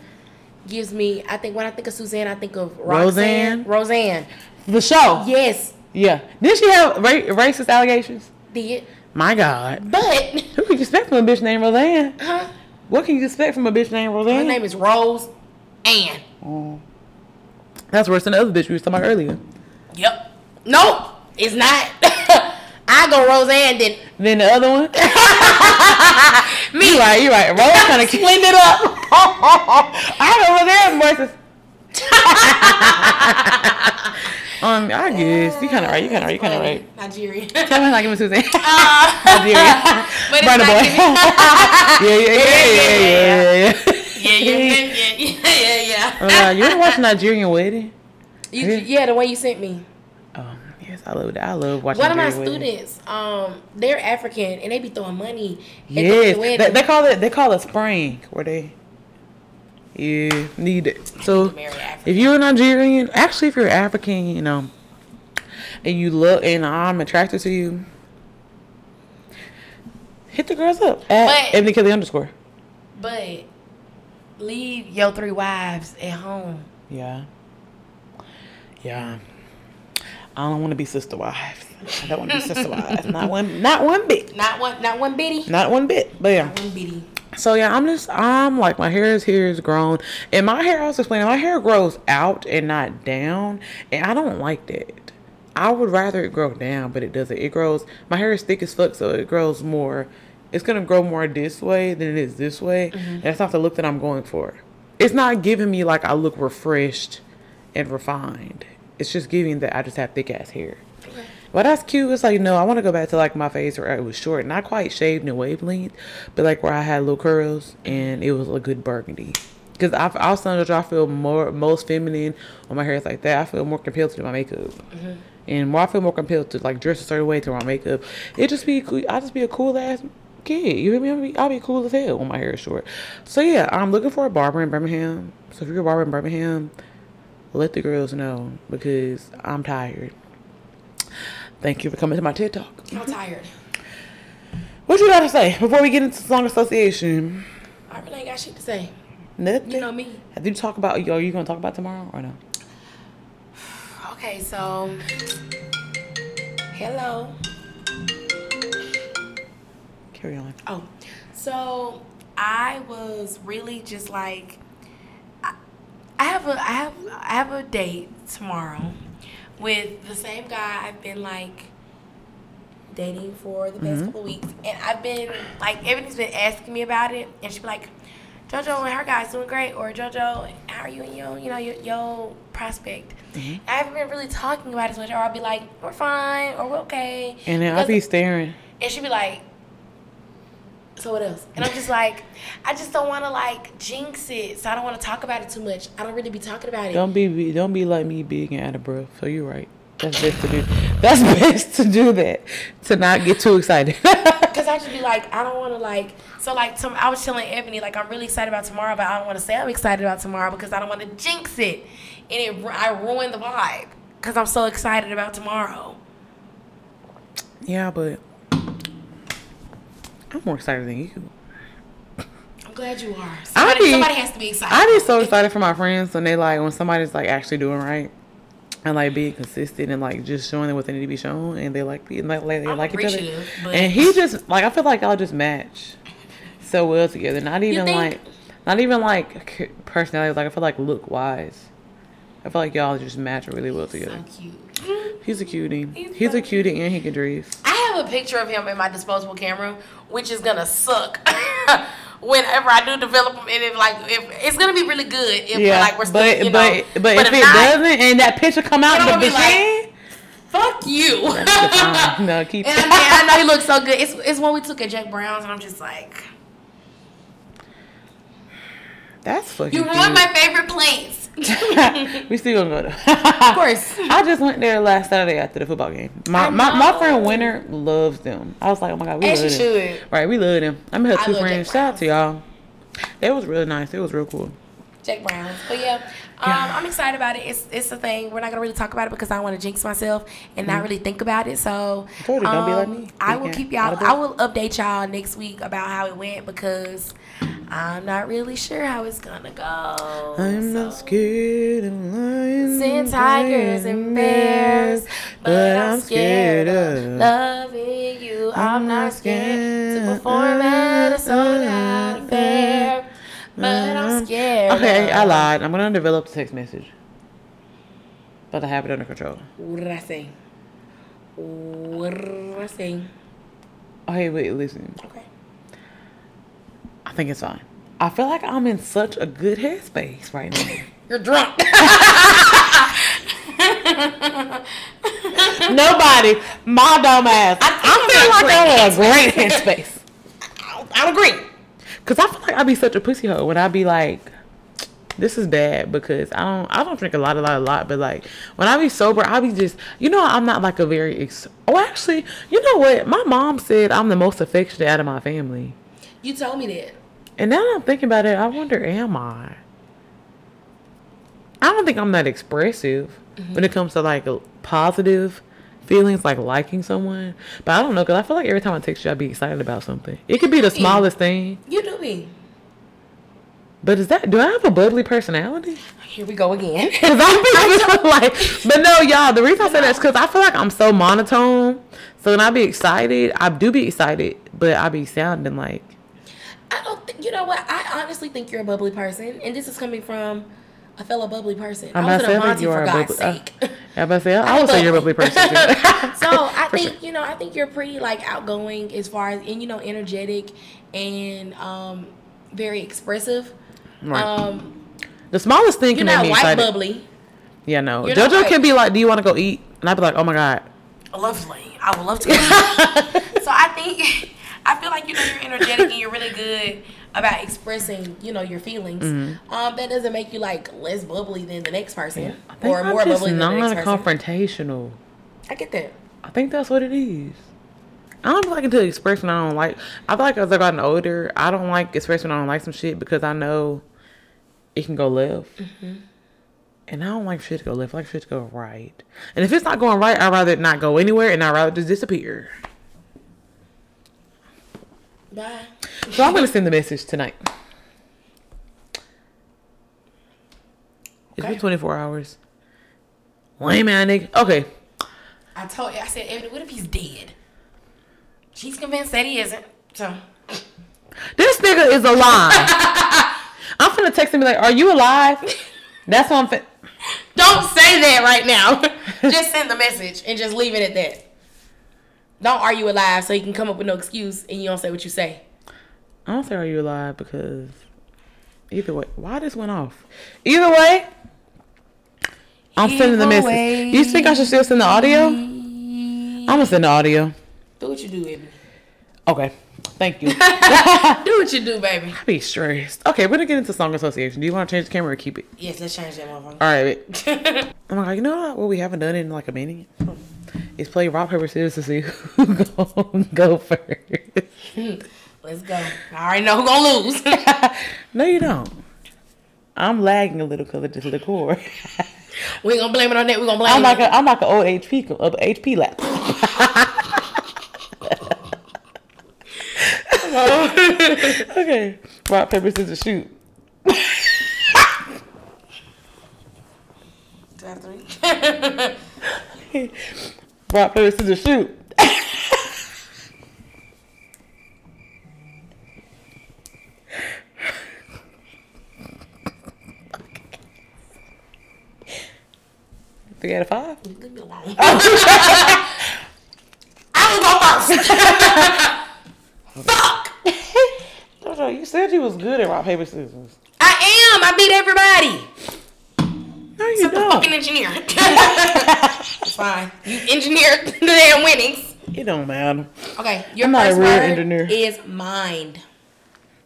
gives me, I think when I think of Suzanne, I think of Roxanne. Roseanne. Roseanne. The show. Yes. Yeah. Did she have ra- racist allegations? Did. My God. But. Who can you expect from a bitch named Roseanne? Huh? What can you expect from a bitch named Roseanne? Her name is Rose Ann. Mm. That's worse than the other bitch we was talking about earlier. Yep. Nope, it's not. I go Roseanne then. Then the other one. Me. You right, you right. Rose kind of cleaned it up. I go Roseanne versus. um, I guess you kind of right. You kind of right. You kind of right. Nigeria. Tell me not giving Suzanne. Uh, Nigeria. But Burner boy. yeah, yeah, yeah, yeah, yeah, yeah, yeah, yeah, yeah, yeah, yeah, yeah, yeah, yeah. Uh, you ever watch Nigerian Wedding? You, yeah. yeah, the one you sent me. I love that. I love watching. One of my students, um, they're African and they be throwing money. Yes, the they, they call it. They call it spring. Where they, yeah, need it. So, if you're a Nigerian, actually, if you're African, you know, and you look, and I'm attracted to you, hit the girls up at Ebony Kelly underscore. But leave your three wives at home. Yeah. Yeah. I don't want to be sister wives. I don't want to be sister wives. Not one. Not one bit. Not one. Not one bitty. Not one bit. But yeah. Not one bitty. So yeah, I'm just. I'm like my hair is here is grown, and my hair. I was explaining my hair grows out and not down, and I don't like that. I would rather it grow down, but it doesn't. It grows. My hair is thick as fuck, so it grows more. It's gonna grow more this way than it is this way. Mm-hmm. And that's not the look that I'm going for. It's not giving me like I look refreshed and refined. It's just giving that I just have thick ass hair. Okay. Well, that's cute. It's like, no, I want to go back to like my face where it was short, not quite shaved and wavelength, but like where I had little curls and it was a good burgundy. Because I also I feel more most feminine when my hair is like that. I feel more compelled to do my makeup, mm-hmm. and more I feel more compelled to like dress a certain way to my makeup. It just be I just be a cool ass kid. You hear me? I'll be, I'll be cool as hell when my hair is short. So yeah, I'm looking for a barber in Birmingham. So if you're a barber in Birmingham, let the girls know because I'm tired. Thank you for coming to my TED Talk. I'm tired. What you got to say before we get into song association? I really ain't got shit to say. Nothing. You know me. Have you talk about? Are you gonna talk about tomorrow or no? Okay, so hello. Carry on. Oh, so I was really just like. I have a I have I have a date tomorrow with the same guy I've been like dating for the past mm-hmm. couple weeks, and I've been like Ebony's been asking me about it, and she's like, JoJo and her guy's doing great, or JoJo, how are you and your you know your, your prospect? Mm-hmm. I haven't been really talking about it as much, or I'll be like, we're fine, or we're okay, and then I'll be staring, and she'd be like. So what else? And I'm just like, I just don't want to like jinx it, so I don't want to talk about it too much. I don't really be talking about it. Don't be, don't be like me, big and out of breath. So you're right. That's best to do. That's best to do that to not get too excited. Because I just be like, I don't want to like. So like, some, I was telling Ebony like I'm really excited about tomorrow, but I don't want to say I'm excited about tomorrow because I don't want to jinx it, and it I ruin the vibe because I'm so excited about tomorrow. Yeah, but. I'm more excited than you. I'm glad you are. Somebody, I be, somebody has to be excited. I be so excited for my friends when they like when somebody's like actually doing right and like being consistent and like just showing them what they need to be shown and they like being like they like each other. But and he just like I feel like y'all just match so well together. Not even like not even like personality. Like I feel like look wise. I feel like y'all just match really well together. So cute. He's a cutie. He's, He's so a cutie cute. And he can drift. I have a picture of him in my disposable camera, which is gonna suck. Whenever I do develop them, and if like if it's gonna be really good, if yeah, like we're still, but, you know, but, but but if, if it not, doesn't, and that picture come out, the be like, fuck you. No, keep. And I, mean, I know he looks so good. It's it's when we took at Jack Brown's, and I'm just like, that's fucking. You ruined my favorite place. We still gonna go there. Of course. I just went there last Saturday after the football game. My my, my friend Winter loves them. I was like, oh my god, we and love them. Should. Right, we love them. I'm gonna have two friends. Shout out to y'all. It was really nice. It was real cool. Jack Brown's, but yeah, um, yeah, I'm excited about it. It's it's a thing. We're not gonna really talk about it because I want to jinx myself and mm-hmm. not really think about it. So I told you, um, don't be like me. You I will keep y'all. I will update y'all next week about how it went because I'm not really sure how it's gonna go. I'm so. not scared of lions and tigers and bears, but I'm scared of loving you. I'm not scared to perform at a sold out affair. But I'm scared. Okay, I lied. I'm gonna develop the text message, but I have it under control. What did I say? What did I say? Okay, wait, listen. Okay. I think it's fine. I feel like I'm in such a good headspace right now. You're drunk. Nobody, my dumb ass. I, I feel like I'm in a great headspace. I'll, I'll agree. Cause I feel like I be such a pussy hoe when I be like, this is bad because I don't I don't drink a lot, a lot, a lot. But like when I be sober, I be just, you know, I'm not like a very, ex- oh, actually, you know what? My mom said I'm the most affectionate out of my family. You told me that. And now that I'm thinking about it, I wonder, am I? I don't think I'm that expressive mm-hmm. when it comes to like positive feelings like liking someone, but I don't know because I feel like every time I text you, I be excited about something. It could be the smallest thing. You do be. But is that do I have a bubbly personality? Here we go again. Cause I be like, but no, y'all. The reason I say that is because I feel like I'm so monotone. So when I be excited, I do be excited, but I be sounding like. I don't. Th- you know what? I honestly think you're a bubbly person, and this is coming from a fellow bubbly person. I'm I was not saying you are a bubbly person. I would say bubbly. You're a bubbly person. Too. So I for think, sure. you know, I think you're pretty like outgoing as far as, and you know, energetic and um, very expressive. Right. Um, the smallest thing can make me excited. You're not white bubbly. Yeah, no. You're JoJo can be like, do you want to go eat? And I'd be like, oh my God. Lovely. I would love to go eat. So I think, I feel like, you know, you're energetic and you're really good about expressing, you know, your feelings. Mm-hmm. Um, that doesn't make you like less bubbly than the next person, yeah, or I'm more bubbly than the next person. Not confrontational. I get that. I think that's what it is. I don't like the expression I don't like. I feel like as I've gotten older, I don't like expression I don't like some shit because I know it can go left, mm-hmm. and I don't like shit to go left. I like shit to go right. And if it's not going right, I'd rather it not go anywhere, and I'd rather it just disappear. Bye. So I'm going to send the message tonight. Okay. It's been twenty-four hours. Lame man, nigga. Okay. I told you. I said, Ebony, what if he's dead? She's convinced that he isn't. So this nigga is alive. I'm finna text him and be like, are you alive? That's what I'm finna. Don't say that right now. Just send the message and just leave it at that. Don't are you alive so you can come up with no excuse and you don't say what you say. I don't say are you alive because either way. Why this went off? Either way, I'm either sending the message. Way. You think I should still send the audio? I'm going to send the audio. Do what you do, baby. Okay. Thank you. Do what you do, baby. I be stressed. Okay, we're going to get into song association. Do you want to change the camera or keep it? Yes, let's change that motherfucker. All right, babe. I'm like, you know what we haven't done in like a minute? Oh. Is play rock, paper, scissors to see who gonna go first. Let's go. I already know who's gonna lose. No, you don't. I'm lagging a little because of this liqueur. We ain't gonna blame it on that. We're gonna blame I'm it. Like a, I'm like an old H P, uh, H P lap. Okay. Rock, paper, scissors, shoot. Do I have three? Rock, paper, scissors, shoot. me. Leave me alone. I was going first. Fuck. Jojo, you said you was good at rock, paper, scissors. I am. I beat everybody. No, you Except don't. the fucking engineer. It's fine. You engineered the damn winnings. It don't matter. Okay, your I'm first not a real word engineer. is mind.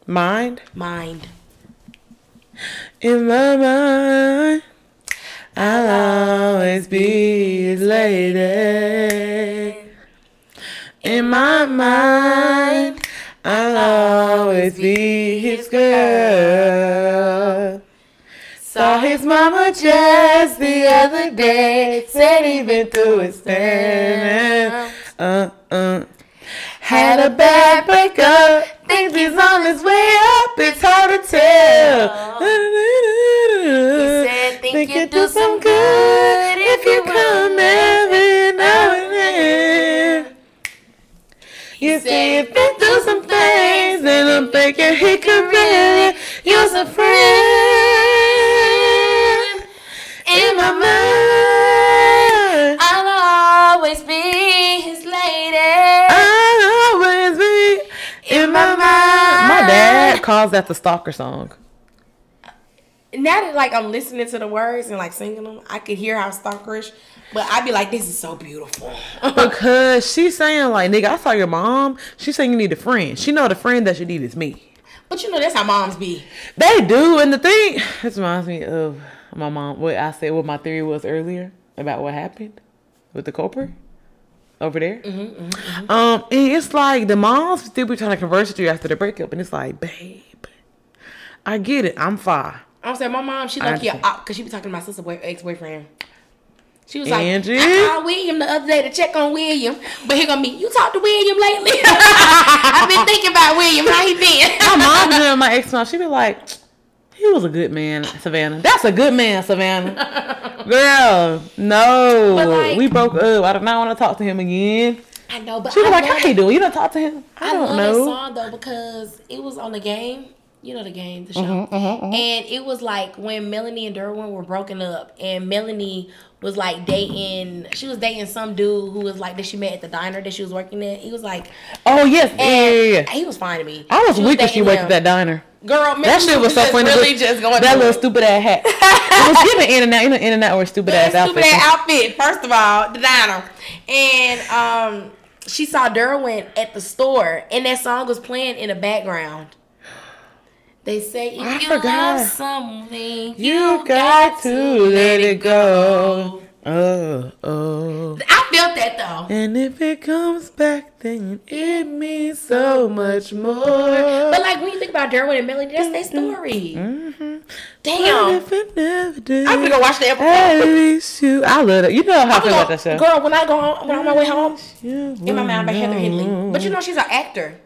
Mind? Mind. In my mind, I'll always be this lady. In my mind, I'll always be his girl. Saw his mama just the other day, said he been through his thing. Uh, uh. Had a bad breakup, thinks he's on his way up, it's hard to tell. He said, think, think you'd do some good if you come every now and then. You say you've been through some things, and I'm thinking he could really use a friend. In my mind, I'll always be his lady. In my mind. My dad calls that the stalker song. Now that like I'm listening to the words and like singing them, I could hear how stalkerish, but I'd be like, this is so beautiful. Because she's saying like, nigga, I saw your mom. She's saying you need a friend. She know the friend that you need is me. But you know that's how moms be. They do, and the thing this reminds me of my mom. What I said, what my theory was earlier about what happened with the culprit. Over there, mm-hmm, mm-hmm, mm-hmm. um, and it's like the moms still be trying to converse with you after the breakup, and it's like, babe, I get it, I'm fine. I'm saying my mom, she like yeah, because she be talking to my sister's boy, ex boyfriend. She was Angie? like, I called William the other day to check on William, but he gonna be, you talked to William lately? I've been thinking about William, how he been? My mom and my ex mom, she be like, he was a good man, Savannah. That's a good man, Savannah. Girl, no. Like, we broke up. I do not want to talk to him again. I know, but she was I like, how you doing? You don't talk to him? I, I don't love know. This song, though, because it was on The Game. You know The Game, the show. Mm-hmm, mm-hmm, mm-hmm. And it was like when Melanie and Derwin were broken up, and Melanie was like dating, she was dating some dude who was like, that she met at the diner that she was working at. He was like, oh, yes. And yeah, he was fine to me. I was, was weak when she worked at that diner. Girl, that shit was so funny. Really just going that little it. stupid ass hat. It was giving in and out, you know, in and out, or stupid ass outfit. Stupid ass outfit. First of all, the diner, and um, she saw Derwin at the store, and that song was playing in the background. They say, if you love something, you got to let it go. Oh, oh. I felt that though. And if it comes back, then it means so much more. But like when you think about Derwin and Melanie, that's their story. Mm-hmm. Damn. If it never did, I'm gonna go watch the episode. At least you, I love it. You know how I feel about that show. Girl, when I go home, when I'm on my way home, in my mind by Heather Hedley. But you know she's an actor.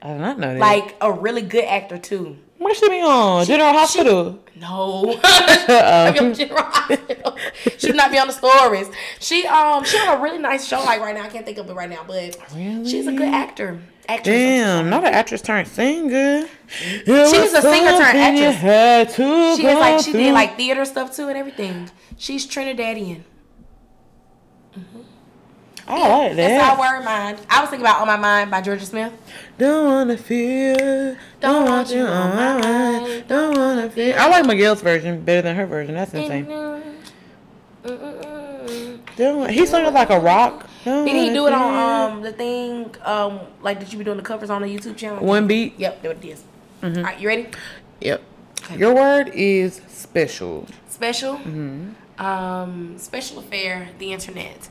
I did not know that. Like a really good actor too. What should she be on? She, General Hospital. She, no. uh-uh. She General Hospital. She would not be on the stories. She um she on a really nice show like right now. I can't think of it right now, but really? She's a good actor. Actress. Damn, not an actress turned singer. She was a singer turned actress. She is like she did like theater stuff too and everything. She's Trinidadian. Mm-hmm. I yeah, like that. That's how I word mine. I was thinking about On My Mind by Georgia Smith. Don't wanna feel, don't, don't want you on my mind, mind. Don't wanna feel. I like Miguel's version better than her version. That's insane. Don't, he sounded like a rock. Don't Did he do it on um the thing um like that you be doing the covers on the YouTube channel? One beat. Yep, there it is. Mm-hmm. All right, you ready? Yep. Okay. Your word is special. Special. Mm-hmm. Um, special affair. The internet.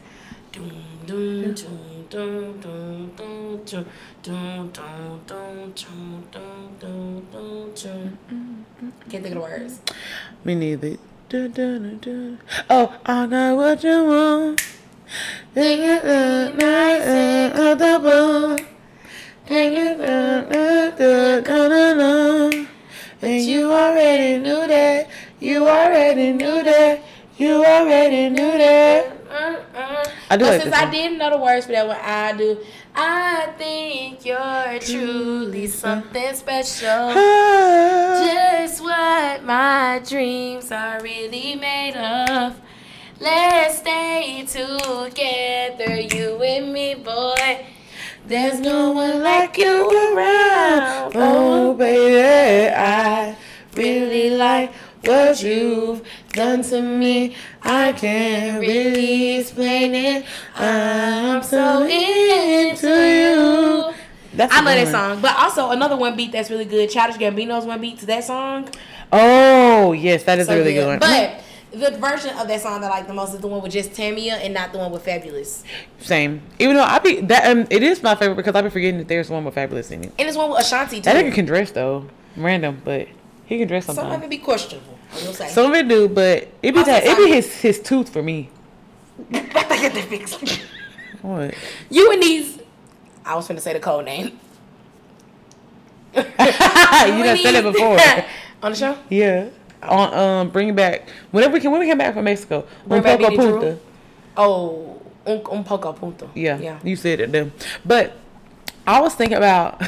Doom, doom, doom, doom, doom, doom, doom, doom, doom, doom, doom, doom. Can't think of the words. Me neither. Oh, I know what you want. Take it up, nice the ball. Take it up, da. And you already knew that. You already knew that. You already knew that. I do but like since I didn't know the words for that one, I do. I think you're truly something special. Just what my dreams are really made of. Let's stay together, you and me, boy. There's no one like you around. Oh, baby, I really like what you've done to me. I can't really explain it. I'm so into you. That's I love that song. But also another one beat that's really good. Childish Gambino's one beat to that song. Oh, yes. That is so a really good, good one. But the version of that song that I like the most is the one with just Tamia and not the one with Fabulous. Same. Even though I be that um, it is my favorite because I've been forgetting that there's one with Fabulous in it. And there's one with Ashanti too. That nigga can dress though. Random, but he can dress sometimes. Some of it be questionable. Say. Some of it do, but it be that, it be his his tooth for me. I get that fixed. What? You and these. I was gonna say the code name. You done said it before. On the show? Yeah. On um, bring back whenever we can. When we come back from Mexico, un poco punta. Oh, un, un poco punta. Yeah, yeah. You said it then. But I was thinking about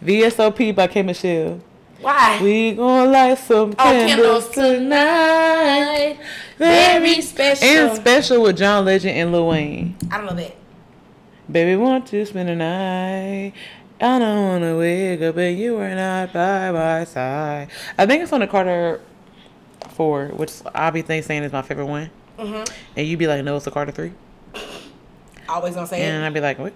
V S O P by K. Michelle. Why? We gonna light some candles, oh, candles tonight. Very special. And special with John Legend and Lil Wayne. I don't know that. Baby, want to spend the night. I don't want to wake up, but you were not by my side. I think it's on the Carter four, which I'll be think, saying is my favorite one. Mm-hmm. And you be like, no, it's the Carter three. Always gonna say and it. And I'd be like, what?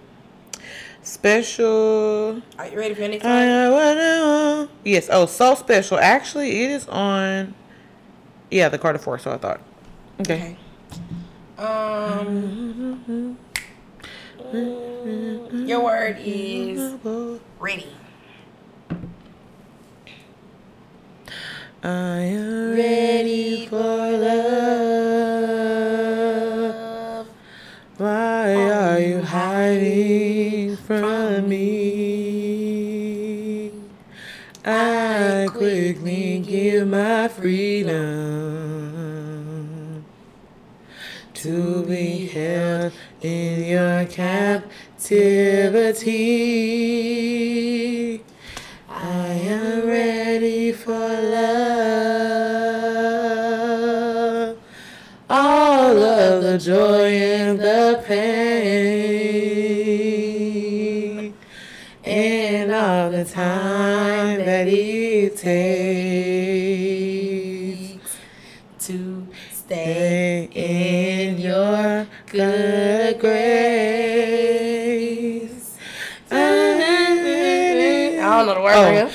Special. Are you ready for your next one? Yes. Oh, so special. Actually, it is on, yeah, the Carter four, so I thought. Okay. okay. Um... Your word is ready. I am ready for love. Why are you hiding from me? I quickly give my freedom to be held in your captivity. I am ready for love. All of the joy and the pain, and all the time that it takes to stay in your good grace. I don't know the word. Oh.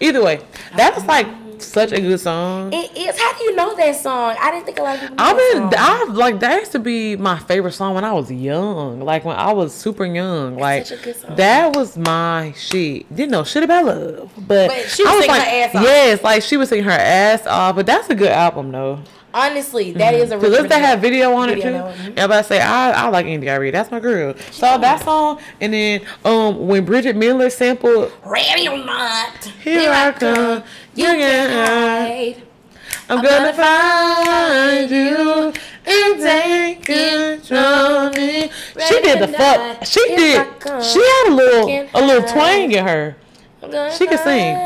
Either way, that was like such a good song. It is. How do you know that song? I didn't think a lot of people knew. I mean, that song. I like that used to be my favorite song when I was young. Like when I was super young. Like such a good song. That was my shit. Didn't know shit about love, but, but she was, I was singing like, her ass off. Yes, like she was singing her ass off. But that's a good album though. Honestly, that mm-hmm. is a really good. Because that have video on video it too. Everybody say, I I like Andy Irene. That's my girl. She so that it. song, and then um when Bridget Miller sampled Ready or Not, Here, here I come. come. You can hide. I'm, I'm gonna, gonna find you and take control of me. She did the fuck. She did. She had a little a little twang in her. She could sing.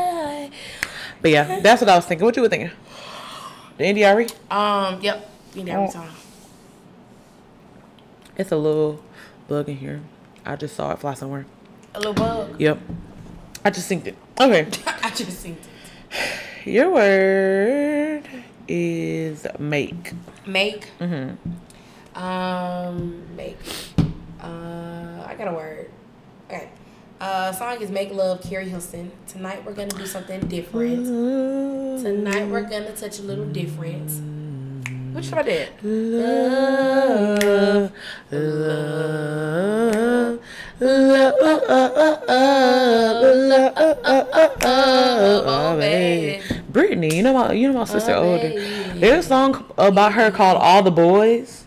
But yeah, that's what I was thinking. What you were thinking? The N D R E? Um, yep. N D R E song. It's a little bug in here. I just saw it fly somewhere. A little bug? Yep. I just synced it. Okay. I just synced it. Your word is make. Make? Mm-hmm. Um, make. Uh, I got a word. Okay. Uh, song is Make Love, Keri Hilson. Tonight we're gonna do something different. Tonight we're gonna touch a little difference. What should I do? Love, love, love, baby. Brittany, you know my, you know my sister older. There's a song about her called All the Boys.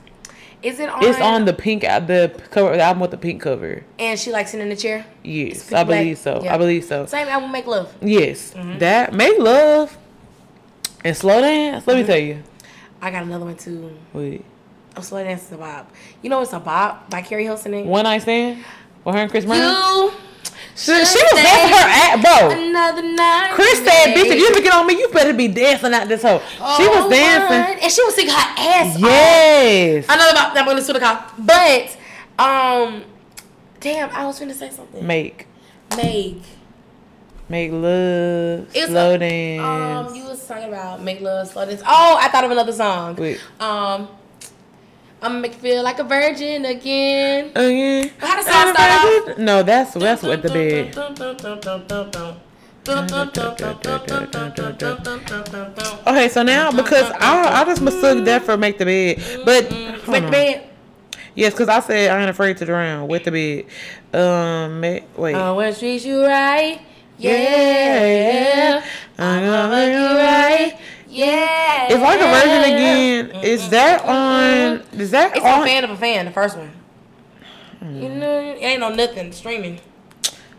Is it on? It's on the pink the cover. The album with the pink cover. And she likes it in the chair. Yes, I believe so. Yeah. I believe so. Same album, Make Love. Yes, mm-hmm. that Make Love and Slow Dance. Let mm-hmm. me tell you, I got another one too. Wait, oh, Slow Dance is a bop. You know it's a bop by Keri Hilson. One Night Stand with her and Chris Brown. You She, she was dancing her ass, bro. Another night. Chris said, bitch, if you ever get on me, you better be dancing out this hoe. Oh, she was dancing. What? And she was singing her ass off. Yes. I know about that, but let's do the call. But, um, damn, I was finna say something. Make. Make. Make love, it's slow a, dance. Um, you was talking about make love, slow dance. Oh, I thought of another song. Wait. Um, I'm gonna make you feel like a virgin again. Again. How does that start off? No, that's that's what the bed. Okay, so now because I I just mistook that for make the bed, but make the bed. Yes, because I said I ain't afraid to drown with the bed. Um, wait. I wanna treat you right. Yeah, I'm gonna make you right. Yeah. It's like a version again. Is that on? Is that it's on? It's a fan of a fan. The first one. Mm. You know, it ain't on nothing streaming.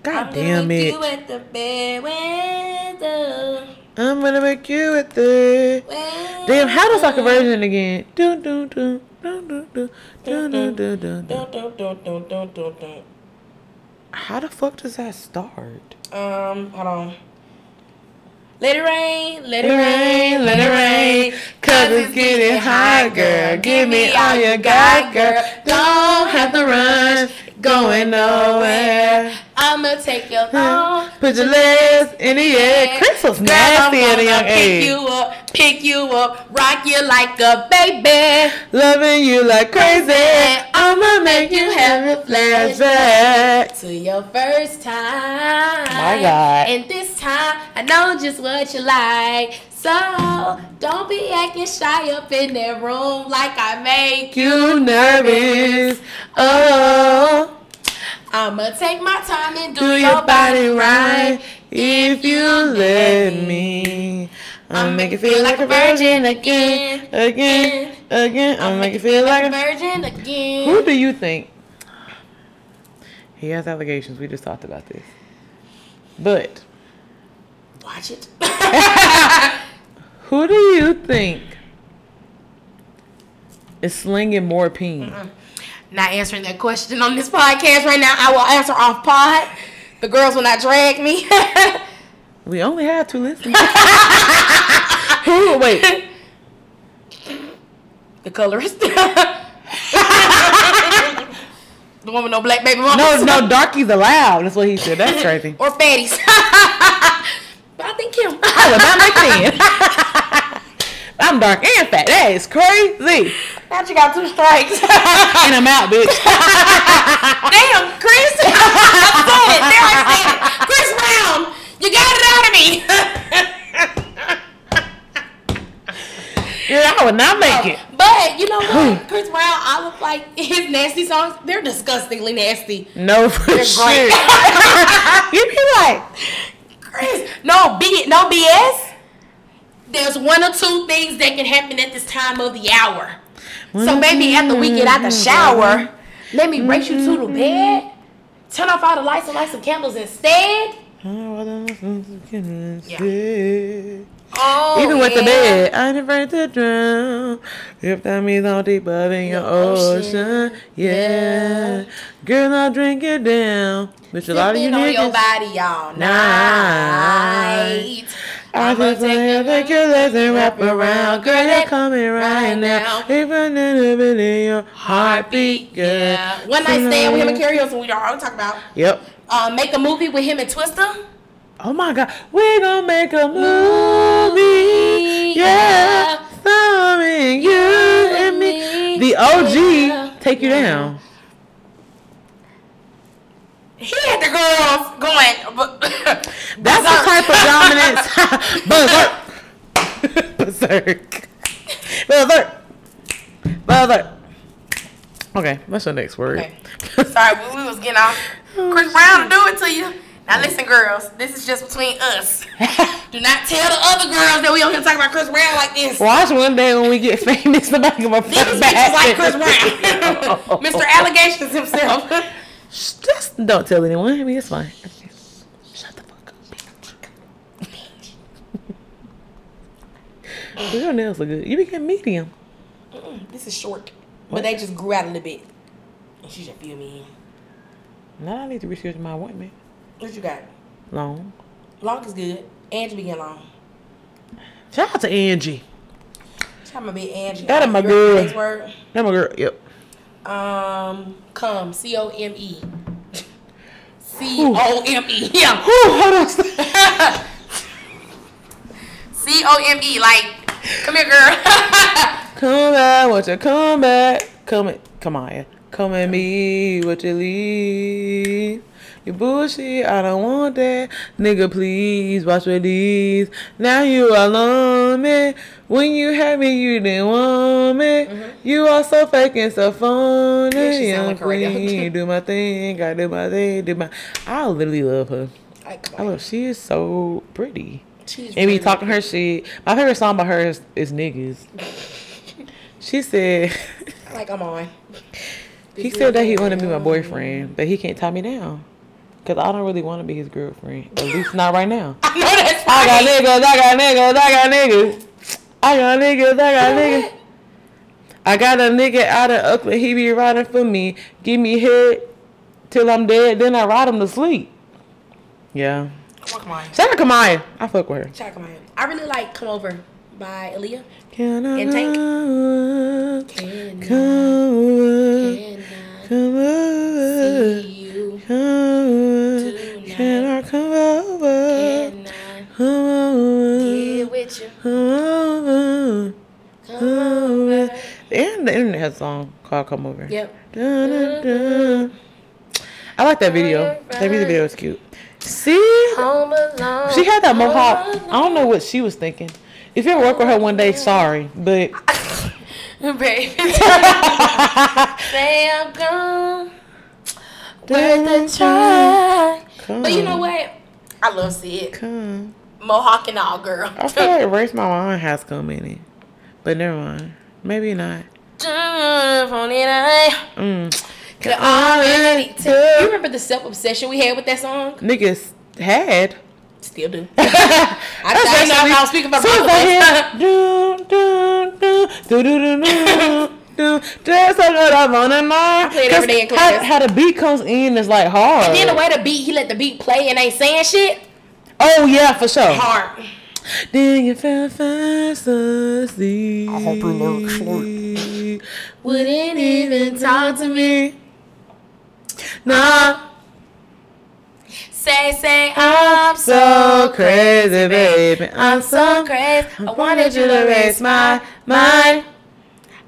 God I'm damn gonna it! Make you at the bed window. I'm gonna make you at the window. Damn, how does like a version again? Do do do do do do do do do do do do do do. How the fuck does that start? Um, hold on. Let it rain, let it rain, let it rain. Cause it's getting hot, girl. Give me all you got, girl. Don't have to run, going nowhere. I'ma take you along. Put your legs in the air. Chris was nasty at a young age. Pick you up, pick you up, rock you like a baby. Loving you like crazy. I'ma make you have a flashback to your first time. My God. And this time, I know just what you like. So, don't be acting shy up in that room like I make you nervous. Oh, I'ma take my time and do, do your body right if you let me. I'ma make you feel like a virgin again, again, again. I'ma make you feel like a virgin again. Who do you think? He has allegations. We just talked about this. But. Watch it. Who do you think is slinging more peen? Mm-mm. Not answering that question on this podcast right now. I will answer off pod. The girls will not drag me. We only have two listeners. Who? Wait. The colorist. The one with no black baby mama. No, no, darkies allowed. That's what he said. That's crazy. Or fatties. But I think him. I would not make that. I'm dark and fat. That is crazy. Now you got two strikes. And I'm out, bitch. Damn, Chris. I said it. There I said it. Chris Brown, you got it out of me. Yeah, I would not make it. But you know what? Chris Brown, I look like his nasty songs, they're disgustingly nasty. No, for they're shit. You be like, Chris, no, B, no B S. There's one or two things that can happen at this time of the hour. So maybe after we get out the shower, let me race you to the bed. Turn off all the lights and light some candles instead. Yeah. Oh, even with yeah. the bed, I ain't afraid to drown. If that means I'm deeper than your ocean, yeah. yeah. Girl, I'll drink it down. But you're lot of you niggas. On your body all night. night. I just want to take your legs and wrap around. Girl, they're coming right now. Even in your heartbeat, girl. Yeah. One night stand with him and Keri Hilson, we all talk about. Yep. Uh, make a movie with him and Twister. Oh my God, we're gonna make a movie, yeah, something you and me. The O G, Take You Down. He had the girls going. That's the type of dominance. Berserk, berserk, berserk, berserk. Okay, what's your next word? Okay. Sorry, we was getting off. Chris Brown, do it to you. Now listen, girls, this is just between us. Do not tell the other girls that we don't gonna talk about Chris Brown like this. Watch one day when we get famous, somebody gonna fuck back. These bitches like Chris Brown. Mister Allegations himself. Just don't tell anyone. I mean, it's fine. Shut the fuck up, bitch. Your nails look good. You became medium. Mm-mm, this is short. What? But they just grew out a little bit. And she just feel me in. Now I need to reschedule my appointment. What you got? Long. Long is good. Angie be getting long. Shout out to Angie. Shout out to be Angie. That is my girl. Next word. That my girl. Yep. Um, come. C O M E. C O M E. Yeah. Hold on. C O M E. Like, come here, girl. Come back, what you come back? Come at, come on, yeah. Come at me, what you leave? You bullshit, I don't want that. Nigga, please, watch your knees. Now you alone, man. When you had me, you didn't want me. Mm-hmm. You are so fake and so phony. Yeah, like queen. Do my thing, I do my thing, do my... I literally love her. I, I love She is so pretty. She's and pretty. Be talking her shit. My favorite song by her is, is Niggas. She said... like, I'm on. He said that he wanted to be my boyfriend, but he can't tie me down. Because I don't really want to be his girlfriend. At least not right now. I know that's right. I got niggas, I got niggas, I got niggas. I got niggas, I got niggas. I got a nigga out of Oakland. He be riding for me. Give me head till I'm dead. Then I ride him to sleep. Yeah. Come on, Kamaya. Shout out Kamaya. I fuck with her. Shout out Kamaya. I really like Come Over by Aaliyah can I and Tank. Love, can I come over? See you tonight. Can I come over? Can I come over? Get with you. Come over. Come over. And the internet has a song called Come Over. Yep. Dun, dun, dun. I like that video. That music video is cute. See? Home alone. She had that mohawk. I don't know what she was thinking. If you ever work with her one day, sorry, but baby, say I'm gone. Worth a try. Come. But you know what? I love Sid. Come. Mohawk and all, girl. I feel like Race My Mind has come in it, but never mind. Maybe not. Mm. Can I to... You remember the self obsession we had with that song? Niggas had. Still do. I thought I was speaking about my do do do do do do do. That's what I want in mind. I play it every day in class. How, how the beat comes in is like hard. And then the way the beat, he let the beat play and ain't saying shit. Oh yeah, for sure. Hard. Then you fell fast asleep. I hope you learn short. Wouldn't even talk to me. Nah. Say, say, I'm so crazy, baby. I'm so crazy. I wanted you to raise my mind. I,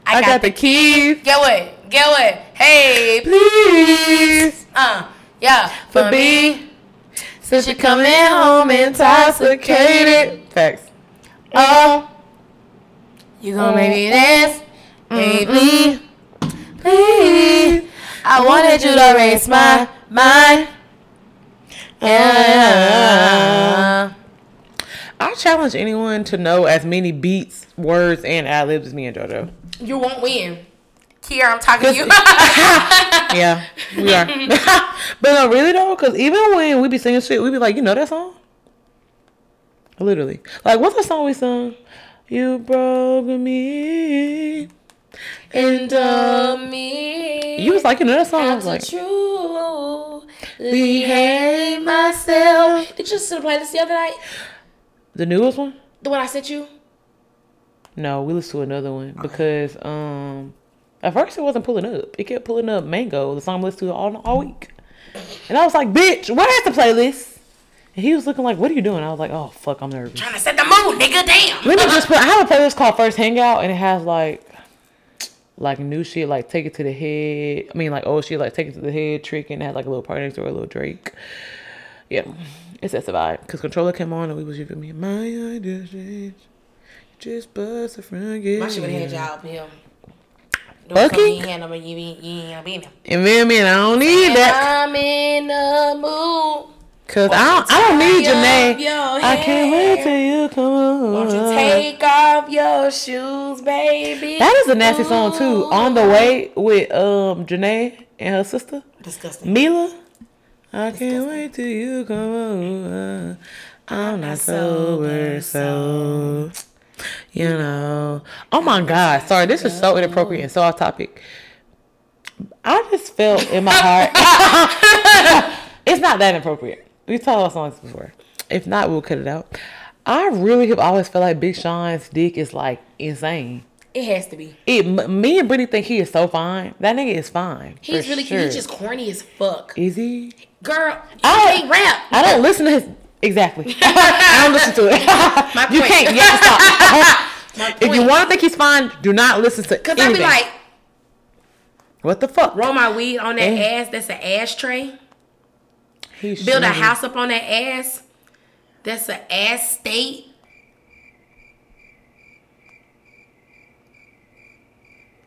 I got, got the key. Get away. Get away. Hey, please. Uh, yeah. For, for me. me. Since you're coming home intoxicated. Facts. Oh. You gonna make me dance, baby. Mm-hmm. Please. I wanted you to raise my mind. Yeah. I challenge anyone to know as many beats, words, and ad libs as me and JoJo. You won't win. Here, I'm talking to you. Yeah, we are. But no, really though, because even when we be singing shit, we be like, you know that song? Literally. Like, what's the song we sung? You broke me. And uh, me. You was like, you know that song? I was like, true. Behave myself. Did you still play this the other night? The newest one? The one I sent you? No, we listened to another one because um, at first it wasn't pulling up. It kept pulling up Mango, the song we listened to all, all week. And I was like, bitch, where's the playlist? And he was looking like, what are you doing? I was like, oh, fuck, I'm nervous. Trying to set the mood, nigga, damn. Let me just put, I have a playlist called First Hangout, and it has like, like new shit, like Take It to the Head. I mean, like old shit, like Take It to the Head, Trick, and had like a little party next door, a little Drake. Yeah, it's that vibe. Because Controller came on and we was giving me my idea shit. Just bust a friend. My shit would have had y'all up here. Bucky? And then, man, I don't need that. I'm in the mood. Because I don't, I don't need your name. I can't wait till you come on. Won't you take off your shoes, baby? That is a nasty song, too. On the Way with um Janae and her sister. Disgusting. Mila. I Disgusting. Can't wait till you come on. I'm not sober, so, you know. Oh, my God. Sorry, this is so inappropriate and so off topic. I just felt in my heart. It's not that inappropriate. We've talked about songs before. If not, we'll cut it out. I really have always felt like Big Sean's dick is like insane. It has to be. It, me and Brittany think he is so fine. That nigga is fine. He's really sure. He's just corny as fuck. Is he? Girl, you can't rap. I don't listen to his. Exactly. I don't listen to it. My point. You can't. You have to stop. My point. If you want to think he's fine, do not listen to anything. Because I be like, what the fuck? Roll my weed on that yeah. ass. That's an ashtray. He Build shouldn't. a house up on that ass. That's an ass state.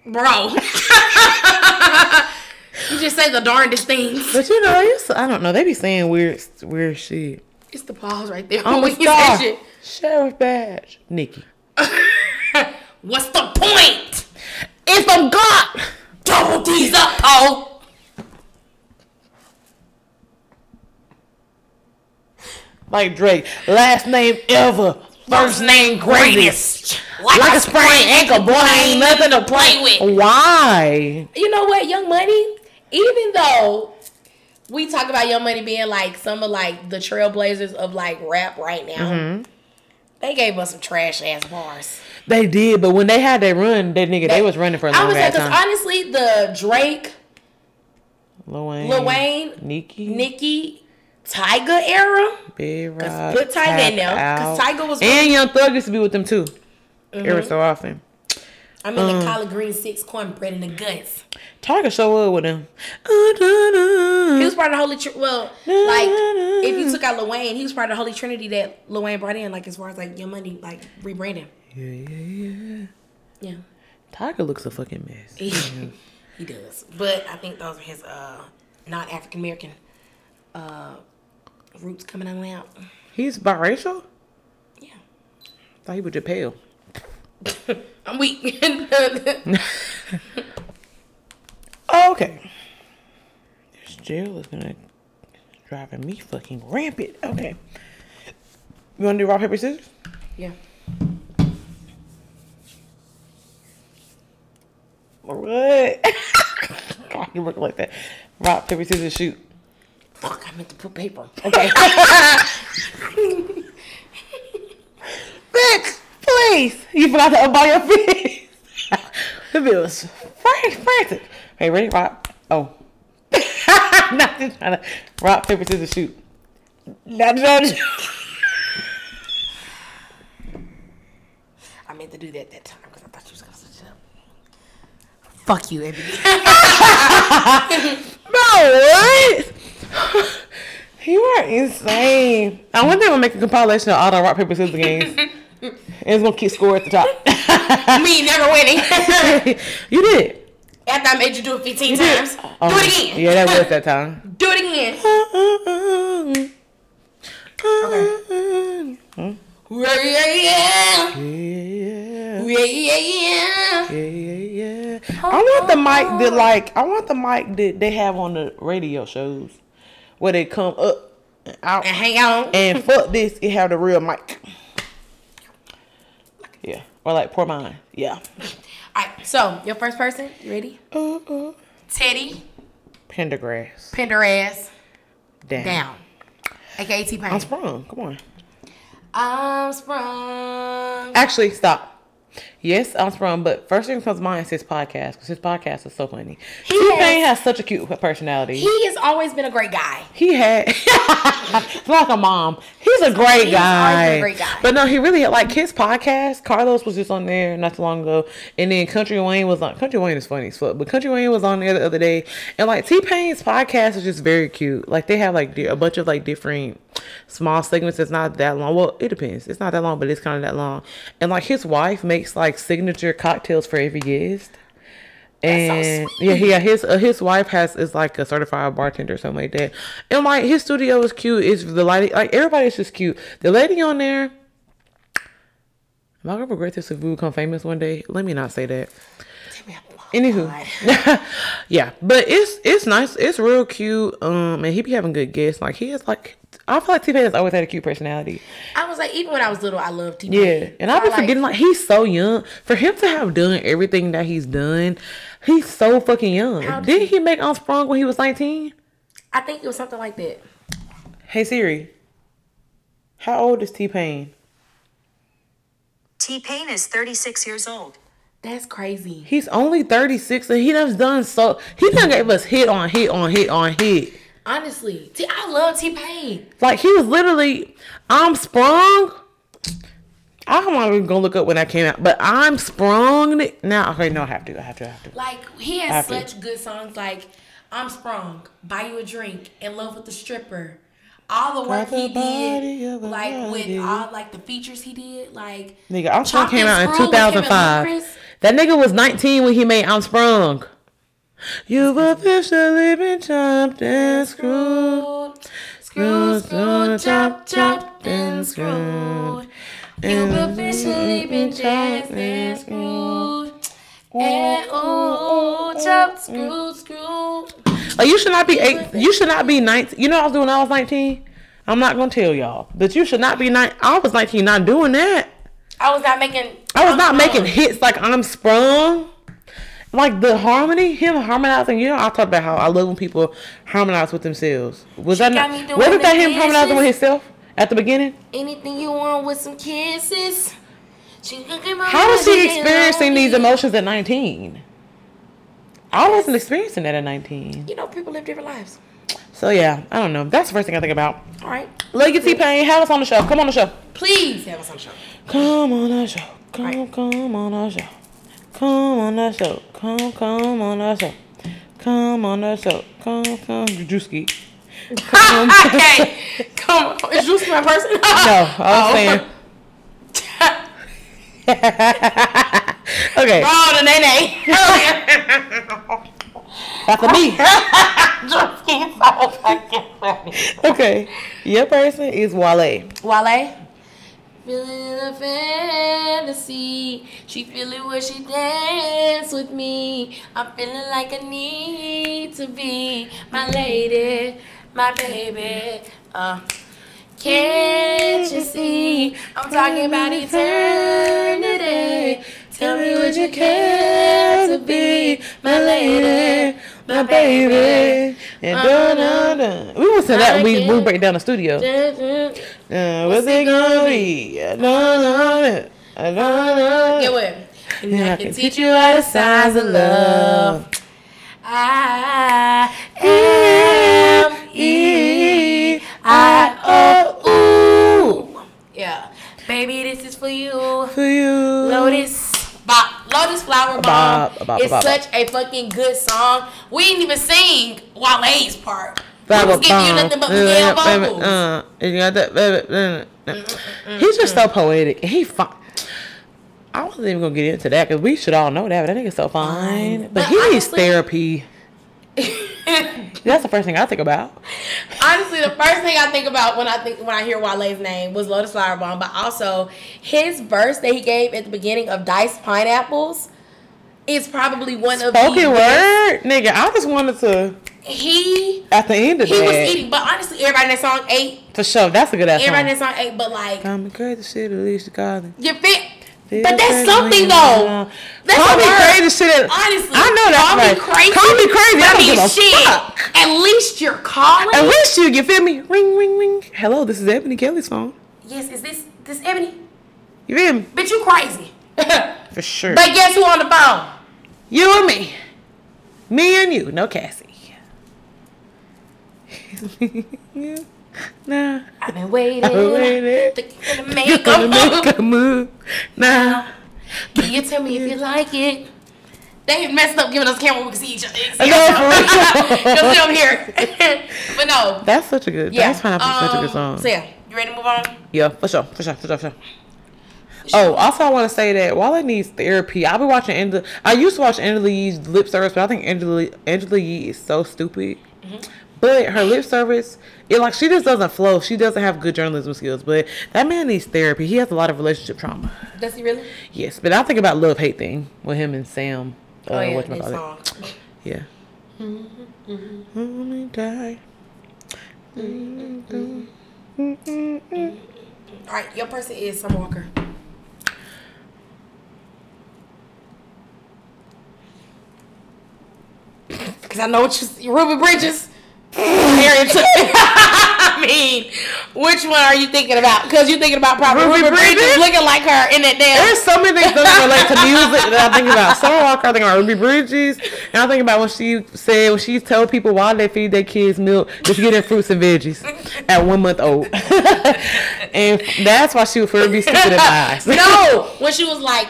Bro. You just say the darndest things. But you know, you so, I don't know. They be saying weird weird shit. It's the pause right there. Oh, my God. Shit. Sheriff badge. Nikki. What's the point? If I'm God, double D's up, oh. Like Drake. Last name ever. First name greatest. Like, like a sprained ankle, boy, ain't nothing to play with. Why? You know what, Young Money? Even though we talk about Young Money being like some of like the trailblazers of like rap right now, mm-hmm. they gave us some trash ass bars. They did, but when they had their run, that nigga, they, they was running for a long time. I would say, because honestly, the Drake, Lil Wayne, Lil Wayne Nicki, Nicki. Tyga era. Big Rock. Put Tyga in there. Because Tyga was. And Young Thug used to be with them too. Mm-hmm. Every so often. I mean, um, the collard green six, cornbread, and the guts. Tyga show up with them. He was part of the Holy Trinity. Well, like, if you took out Lil Wayne, he was part of the Holy Trinity that Lil Wayne brought in, like, as far as, like, Young Money, like, rebranding. Yeah, yeah, yeah. Yeah. Tyga looks a fucking mess. He, yeah. he does. But I think those are his uh, non African American. Uh, Roots coming on out. He's biracial? Yeah. I thought he was just pale. I'm weak. Okay. This jail is gonna driving me fucking rampant. Okay. You wanna do rock, paper, scissors? Yeah. What? God, you work like that. Rock, paper, scissors, shoot. Fuck, I meant to put paper. Okay. Bitch, please. You forgot to unbuy your feet. The bill was frantic. Hey, ready? Rock. Oh. Not just trying to. Rock, paper, scissors, shoot. Not trying to. I meant to do that that time because I thought you was going to switch up. Fuck you, Ebony. Bro, what? You are insane. I wonder if we'll make a compilation of all the rock, paper, scissors games. And it's going to keep score at the top. Me never winning. You did. After I made you do it fifteen times. Oh, do it again. Yeah, that was that time. Do it again. Okay. Hmm? Yeah, yeah, yeah. Yeah, yeah, yeah. Yeah, yeah, yeah. I want the mic that, like, I want the mic that they have on the radio shows. Where they come up and out and hang out and fuck this, it have the real mic. Yeah. Or like pour mine. Yeah. Alright, so your first person, you ready? Uh uh. Teddy. Pendergrass. Pendergrass. Down. Down. A K A T-Pain. I'm sprung. Come on. I'm sprung. Actually, stop. Yes, I'm sprung, but first thing that comes to mind is his podcast, because his podcast is so funny. T-Pain has, has such a cute personality. He has always been a great guy. He had, like a mom. He's a great he guy. He's a great guy. But no, he really, like his podcast, Carlos was just on there not too long ago, and then Country Wayne was on, Country Wayne is funny as fuck, but Country Wayne was on there the other day, and like T-Pain's podcast is just very cute. Like they have like a bunch of like different small segments that's not that long. Well, it depends. It's not that long, but it's kind of that long. And like his wife makes like signature cocktails for every guest. And so yeah, yeah, his uh, his wife has is like a certified bartender or something like that. And like his studio is cute. It's the lighting, like everybody's just cute. The lady on there, am I gonna regret this if we become famous one day? Let me not say that. Anywho, yeah, but it's it's nice. It's real cute. Um, and he be having good guests. Like he is like. I feel like T-Pain has always had a cute personality. I was like, even when I was little, I loved T-Pain. Yeah, and I've been like, forgetting, like, he's so young. For him to have done everything that he's done, he's so fucking young. Did he, he make Unsprung when he was nineteen? I think it was something like that. Hey Siri, how old is T-Pain? T-Pain is thirty-six years old. That's crazy. He's only thirty-six and he done done so... He done gave us hit on hit on hit on hit. Honestly, T- I love T-Pain. Like, he was literally... I'm sprung. I'm not even going to look up when that came out. But I'm sprung. Now, okay, no, I have to. I have to. I have to. Like, he has such to. good songs like I'm Sprung, Buy You a Drink, In Love with the Stripper. All the work he did, like, body. With all, like, the features he did, like... Nigga, I'm Sprung came out in two thousand five. That nigga was nineteen when he made I'm Sprung. You've officially been chopped and screwed. Screwed, screwed, chopped, chopped, and screwed. You've officially been chopped and screwed. And ooh, chopped, screwed, screwed. Like, you should not be eight. You should not be nineteen. You know what I was doing when I was nineteen? I'm not going to tell y'all. But you should not be nineteen. I was nineteen not doing that. I was not making... I was I'm not making on. hits like I'm Sprung. Like, the harmony, him harmonizing. You know, I talk about how I love when people harmonize with themselves. Was she that not... Wasn't that him kisses? harmonizing with himself at the beginning? Anything you want with some kisses. She how was she experiencing these emotions at nineteen? I wasn't experiencing that at nineteen. You know, people live different lives. So, yeah. I don't know. That's the first thing I think about. All right. Legacy Pain, have us on the show. Come on the show. Please have us on the show. Come on the show. Come, right. come on the show. Come on the show. Come, come on the show. Come on the show. Come, come. Jujutsu. Come on. Okay. Come on. Is Juice my person? No. I was oh. saying... Okay. Wrong the nene. That's a me. Okay. Your person is Wale. Wale. Feeling a fantasy. She feeling where she dance with me. I'm feeling like I need to be my lady, my baby. Uh. Can't you see? I'm talking about eternity. Tell me would you care to be my lady, my baby. And dun, dun, dun. We will say that we we break down the studio. Uh, what's it gonna be? Dun, dun, dun, dun, dun. Get wet. And I can teach you all the signs of love. I am E I O U. Yeah. Baby, this is for you. For you. Lotus. Bop, Lotus Flower Bomb. It's bop, such bop. a fucking good song. We didn't even sing Wale's part. We was giving you nothing but male vocals. Uh, mm-hmm. He's just so poetic. He fine. I wasn't even gonna get into that because we should all know that. But that nigga's so fine. But, but he honestly, needs therapy. That's the first thing I think about. Honestly, the first thing I think about when I think when I hear Wale's name was Lotus Flower Bomb, but also his verse that he gave at the beginning of Diced Pineapples is probably one of spoken the word, best. Nigga. I just wanted to. He at the end of he that. was eating, but honestly, everybody in that song ate for sure. That's a good ass. Everybody in that song ate, but like I'm crazy shit at least Garden. You fit. But that's something though. That's call me crazy shit. Honestly, I know that's call right. me crazy. Call me crazy. I don't give a shit. Fuck. At least you're calling. At least you. You feel me? Ring, ring, ring. Hello, this is Ebony Kelly's phone. Yes, is this this Ebony? You feel me? Bitch, you crazy. For sure. But guess who on the phone? You and me. Me and you. No, Cassie. Nah, I've been waiting. I've been waiting. You're gonna make, You're gonna make a move. Nah, can you tell me if you like it? They messed up giving us a camera where we can see each other. I know. You'll see them here. But no, that's such a good. Yeah. That's um, such a good song. So yeah, you ready to move on? Yeah, for sure, for sure, for sure, for sure. Oh, also I want to say that Wale needs therapy. I've been watching Angela. I used to watch Angela Yee's lip service, but I think Angela Angela Yee is so stupid. Mm-hmm. But her lip service, it like she just doesn't flow. She doesn't have good journalism skills. But that man needs therapy. He has a lot of relationship trauma. Does he really? Yes. But I think about love hate thing with him and Sam. Uh, oh yeah, his song. Yeah. Mm-hmm, mm-hmm. Only die. Mm-hmm. Mm-hmm. All right, your person is Summer Walker. Because I know what you Ruby Bridges. Harriet Tubman. I mean, which one are you thinking about? Because you're thinking about probably Ruby, Ruby Bridges, Bridges looking like her in that damn. There's so many things that relate to music that I think about. Summer Walker, I think about Ruby Bridges, and I think about when she said when she told people why they feed their kids milk, just get their fruits and veggies at one month old, and that's why she would forever be stupid in my eyes. No, when she was like,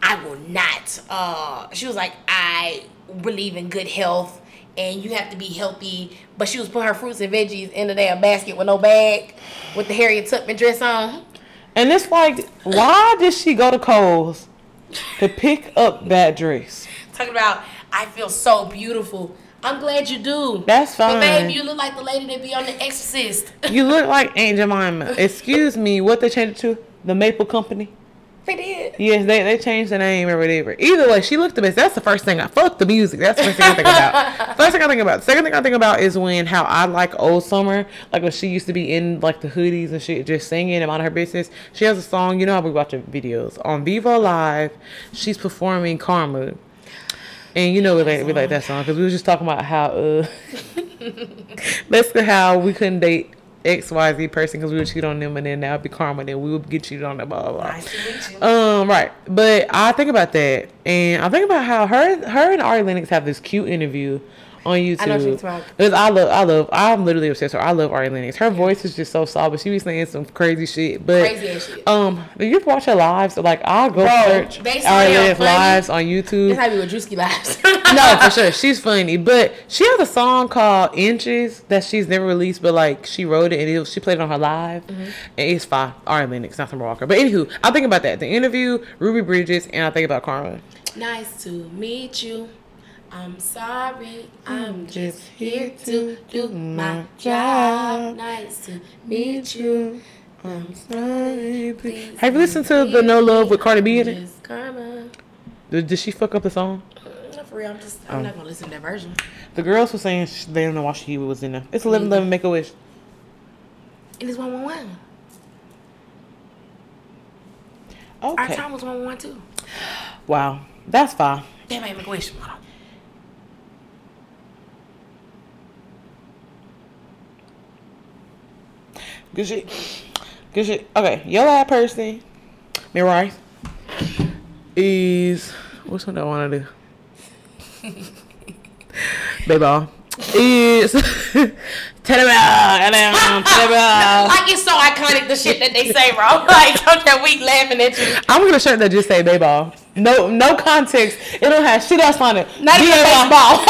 I will not. Uh, she was like, I believe in good health. And you have to be healthy. But she was putting her fruits and veggies in the damn basket with no bag, with the Harriet Tubman dress on. And it's like, why did she go to Kohl's to pick up that dress? Talking about, I feel so beautiful. I'm glad you do. That's fine. But babe, you look like the lady that be on The Exorcist. You look like Aunt Jemima. Excuse me, what they changed it to? The Maple Company? They did. Yes, they, they changed the name or whatever. Either way, she looked the best. That's the first thing. I fuck the music. That's the first thing I think about. First thing I think about. The second thing I think about is when how I like old Summer. Like when she used to be in like the hoodies and shit, just singing and out of her business. She has a song. You know how we watch her videos on Viva Live. She's performing Karma, and you know we like we like that song because we were just talking about how uh, basically how we couldn't date X Y Z person because we would cheat on them and then that would be karma, then we would get cheated on, that blah blah blah. Nice to meet you. Um right, but I think about that, and I think about how her her and Ari Lennox have this cute interview on YouTube. I know she's right. Cause I love I love I'm literally obsessed with her. I love Ari Lennox. Her voice is just so soft, but she be saying some crazy shit. But crazy ass shit. Um if you watch her lives, so like I'll go Bro, search Ari Lennox lives on YouTube. This how we with Drewski lives. No, for sure. She's funny. But she has a song called Inches that she's never released, but like she wrote it and it was, she played it on her live. Mm-hmm. And it's fine. Ari Lennox, not Summer Walker. But anywho, I think about that. The interview, Ruby Bridges, and I think about Karma. Nice to meet you. I'm sorry, I'm just here to do my job. Nice to meet you. I'm sorry. Please. Have you listened to the No Love with Cardi B in it? Karma. Did, did she fuck up the song? Not for real. I'm just. I'm um, not gonna listen to that version. The girls were saying she, they don't know why she was in there. It's eleven eleven. Make a wish. It is one one one. Okay. Our time was one one too. Wow, that's fine. Damn, I make a wish. Good shit. Good shit. Okay. Your last person, Mirai, is... Which one do I want to do? Baby all. Is... Teddy Bell. Teddy Bell. Like, it's so iconic, the shit that they say, bro. Like, I'm that weak laughing at you. I'm going to shirt that just say baby all. No, no context. It don't have shit else on it. Not even baseball.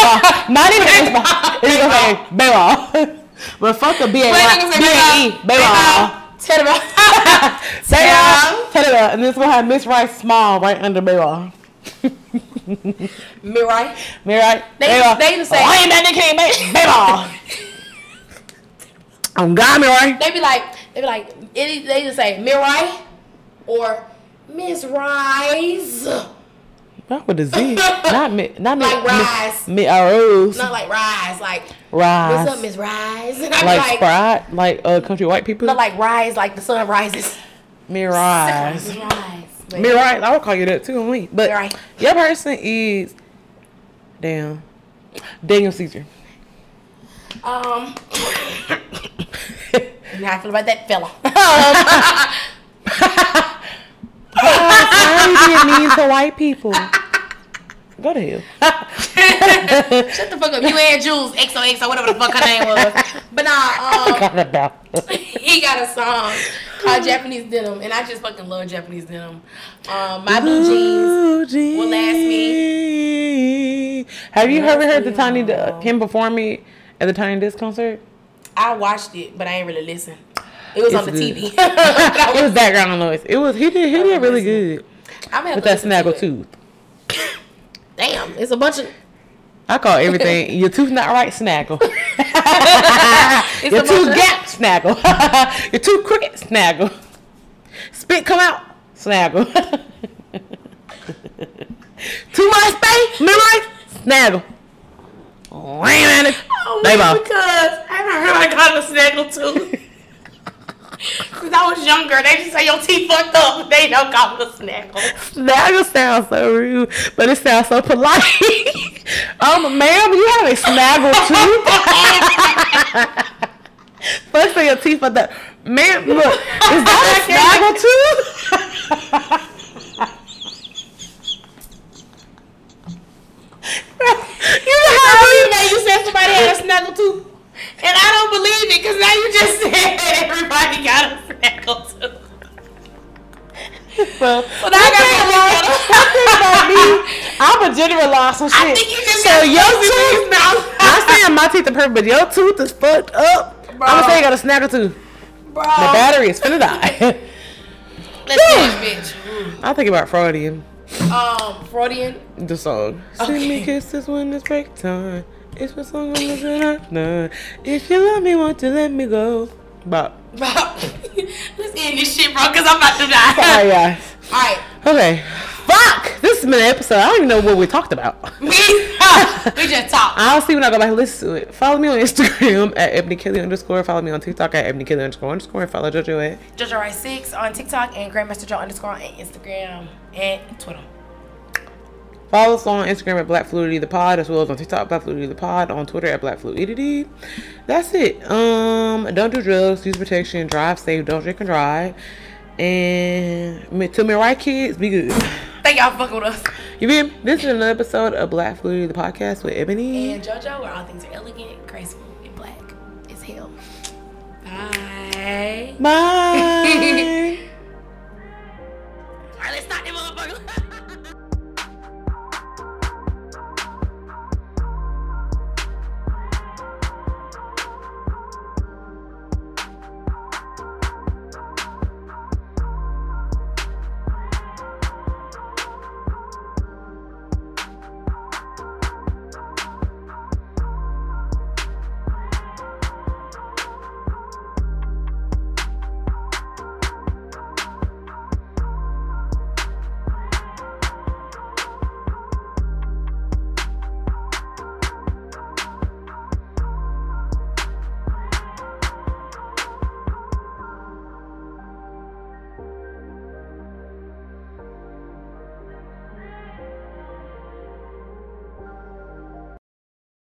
Not even baseball. It's going to say baby all. But fuck a B A E, baby all. Teddy Bell. Teddy Bell. Teddy Bell. And this one had Miss Rice small right under baby all. Mirai. Mirai. They they even say, oh, I ain't that nigga came baby all. I'm God, Mirai. They be like, they be like, it, they just say Mirai or Miss Rice. Not with a Z. Not mi- not mi- like Rise. Mi- mi- Rose. Not like Rise. Like Rise. What's up, Miss Rise? And I like Sprite. Like uh, country white people. Not like Rise. Like the sun rises. Me Rise. Me Rise. Me Rise. I would call you that too, me. But right. Your person is damn Daniel Caesar. Um. You know how I feel about that fella. It means to white people. Go to hell. Shut the fuck up. You and Jules, X O X O, whatever the fuck her name was. But nah, um, he got a song called Japanese Denim, and I just fucking love Japanese denim. Um, my blue, blue jeans, jeans will last me. Have you ever heard the Tiny uh, him perform it at the Tiny Disc concert? I watched it, but I ain't really listened. It was it's on the good. T V. It was background noise. It was he did he did really good. I'm with that snaggle tooth. Damn, it's a bunch of. I call everything your tooth not right snaggle. Your tooth gap snaggle. Your tooth crooked snaggle. Spit come out snaggle. Too much space, memory snaggle. Oh, ain't it? Oh, because I haven't heard I got a snaggle tooth. Since I was younger, they just say your teeth fucked up. They don't call it a snaggle. Snaggle sounds so rude, but it sounds so polite. um, ma'am, you have a snaggle tooth. First for your teeth, but the man, look, is that a snaggle tooth? You know how I believe that you said somebody had a snaggle tooth, and I don't believe it because now you just said everybody got a snaggle tooth. Well, well I got a something about me. I'ma generalize some shit. I think you just so your tooth. I'm saying my teeth are perfect, but your tooth is fucked up. Bro. I'm gonna say you got a snaggle tooth. Bro, the battery is finna die. Let's finish, bitch. Mm. I think about Freudian. Um, Freudian. The song. Okay. Send me kisses when it's break time. It's my song I'm not done. If you love me, won't you let me go? Bop. Bop. Let's end this shit, bro, because I'm about to die. Sorry, guys. All right. Okay. Fuck. This has been an episode. I don't even know what we talked about. We, uh, we just talked. I'll see when I go back and listen to it. Follow me on Instagram at ebonykilly underscore. Follow me on TikTok at ebonykilly underscore underscore. Follow JoJo at JoJo Right Six on TikTok and Grandmasterjo underscore on Instagram and Twitter. Follow us on Instagram at Black Fluidity the Pod, as well as on TikTok, Black Fluidity the Pod, on Twitter at Black Fluidity. That's it. Um, don't do drugs, use protection, drive safe, don't drink and drive. And to my right kids, be good. Thank y'all for fucking with us. You mean this is another episode of Black Fluidity the Podcast with Ebony and JoJo, where all things are elegant, graceful, and black as hell. Bye. Bye. All right, let's stop.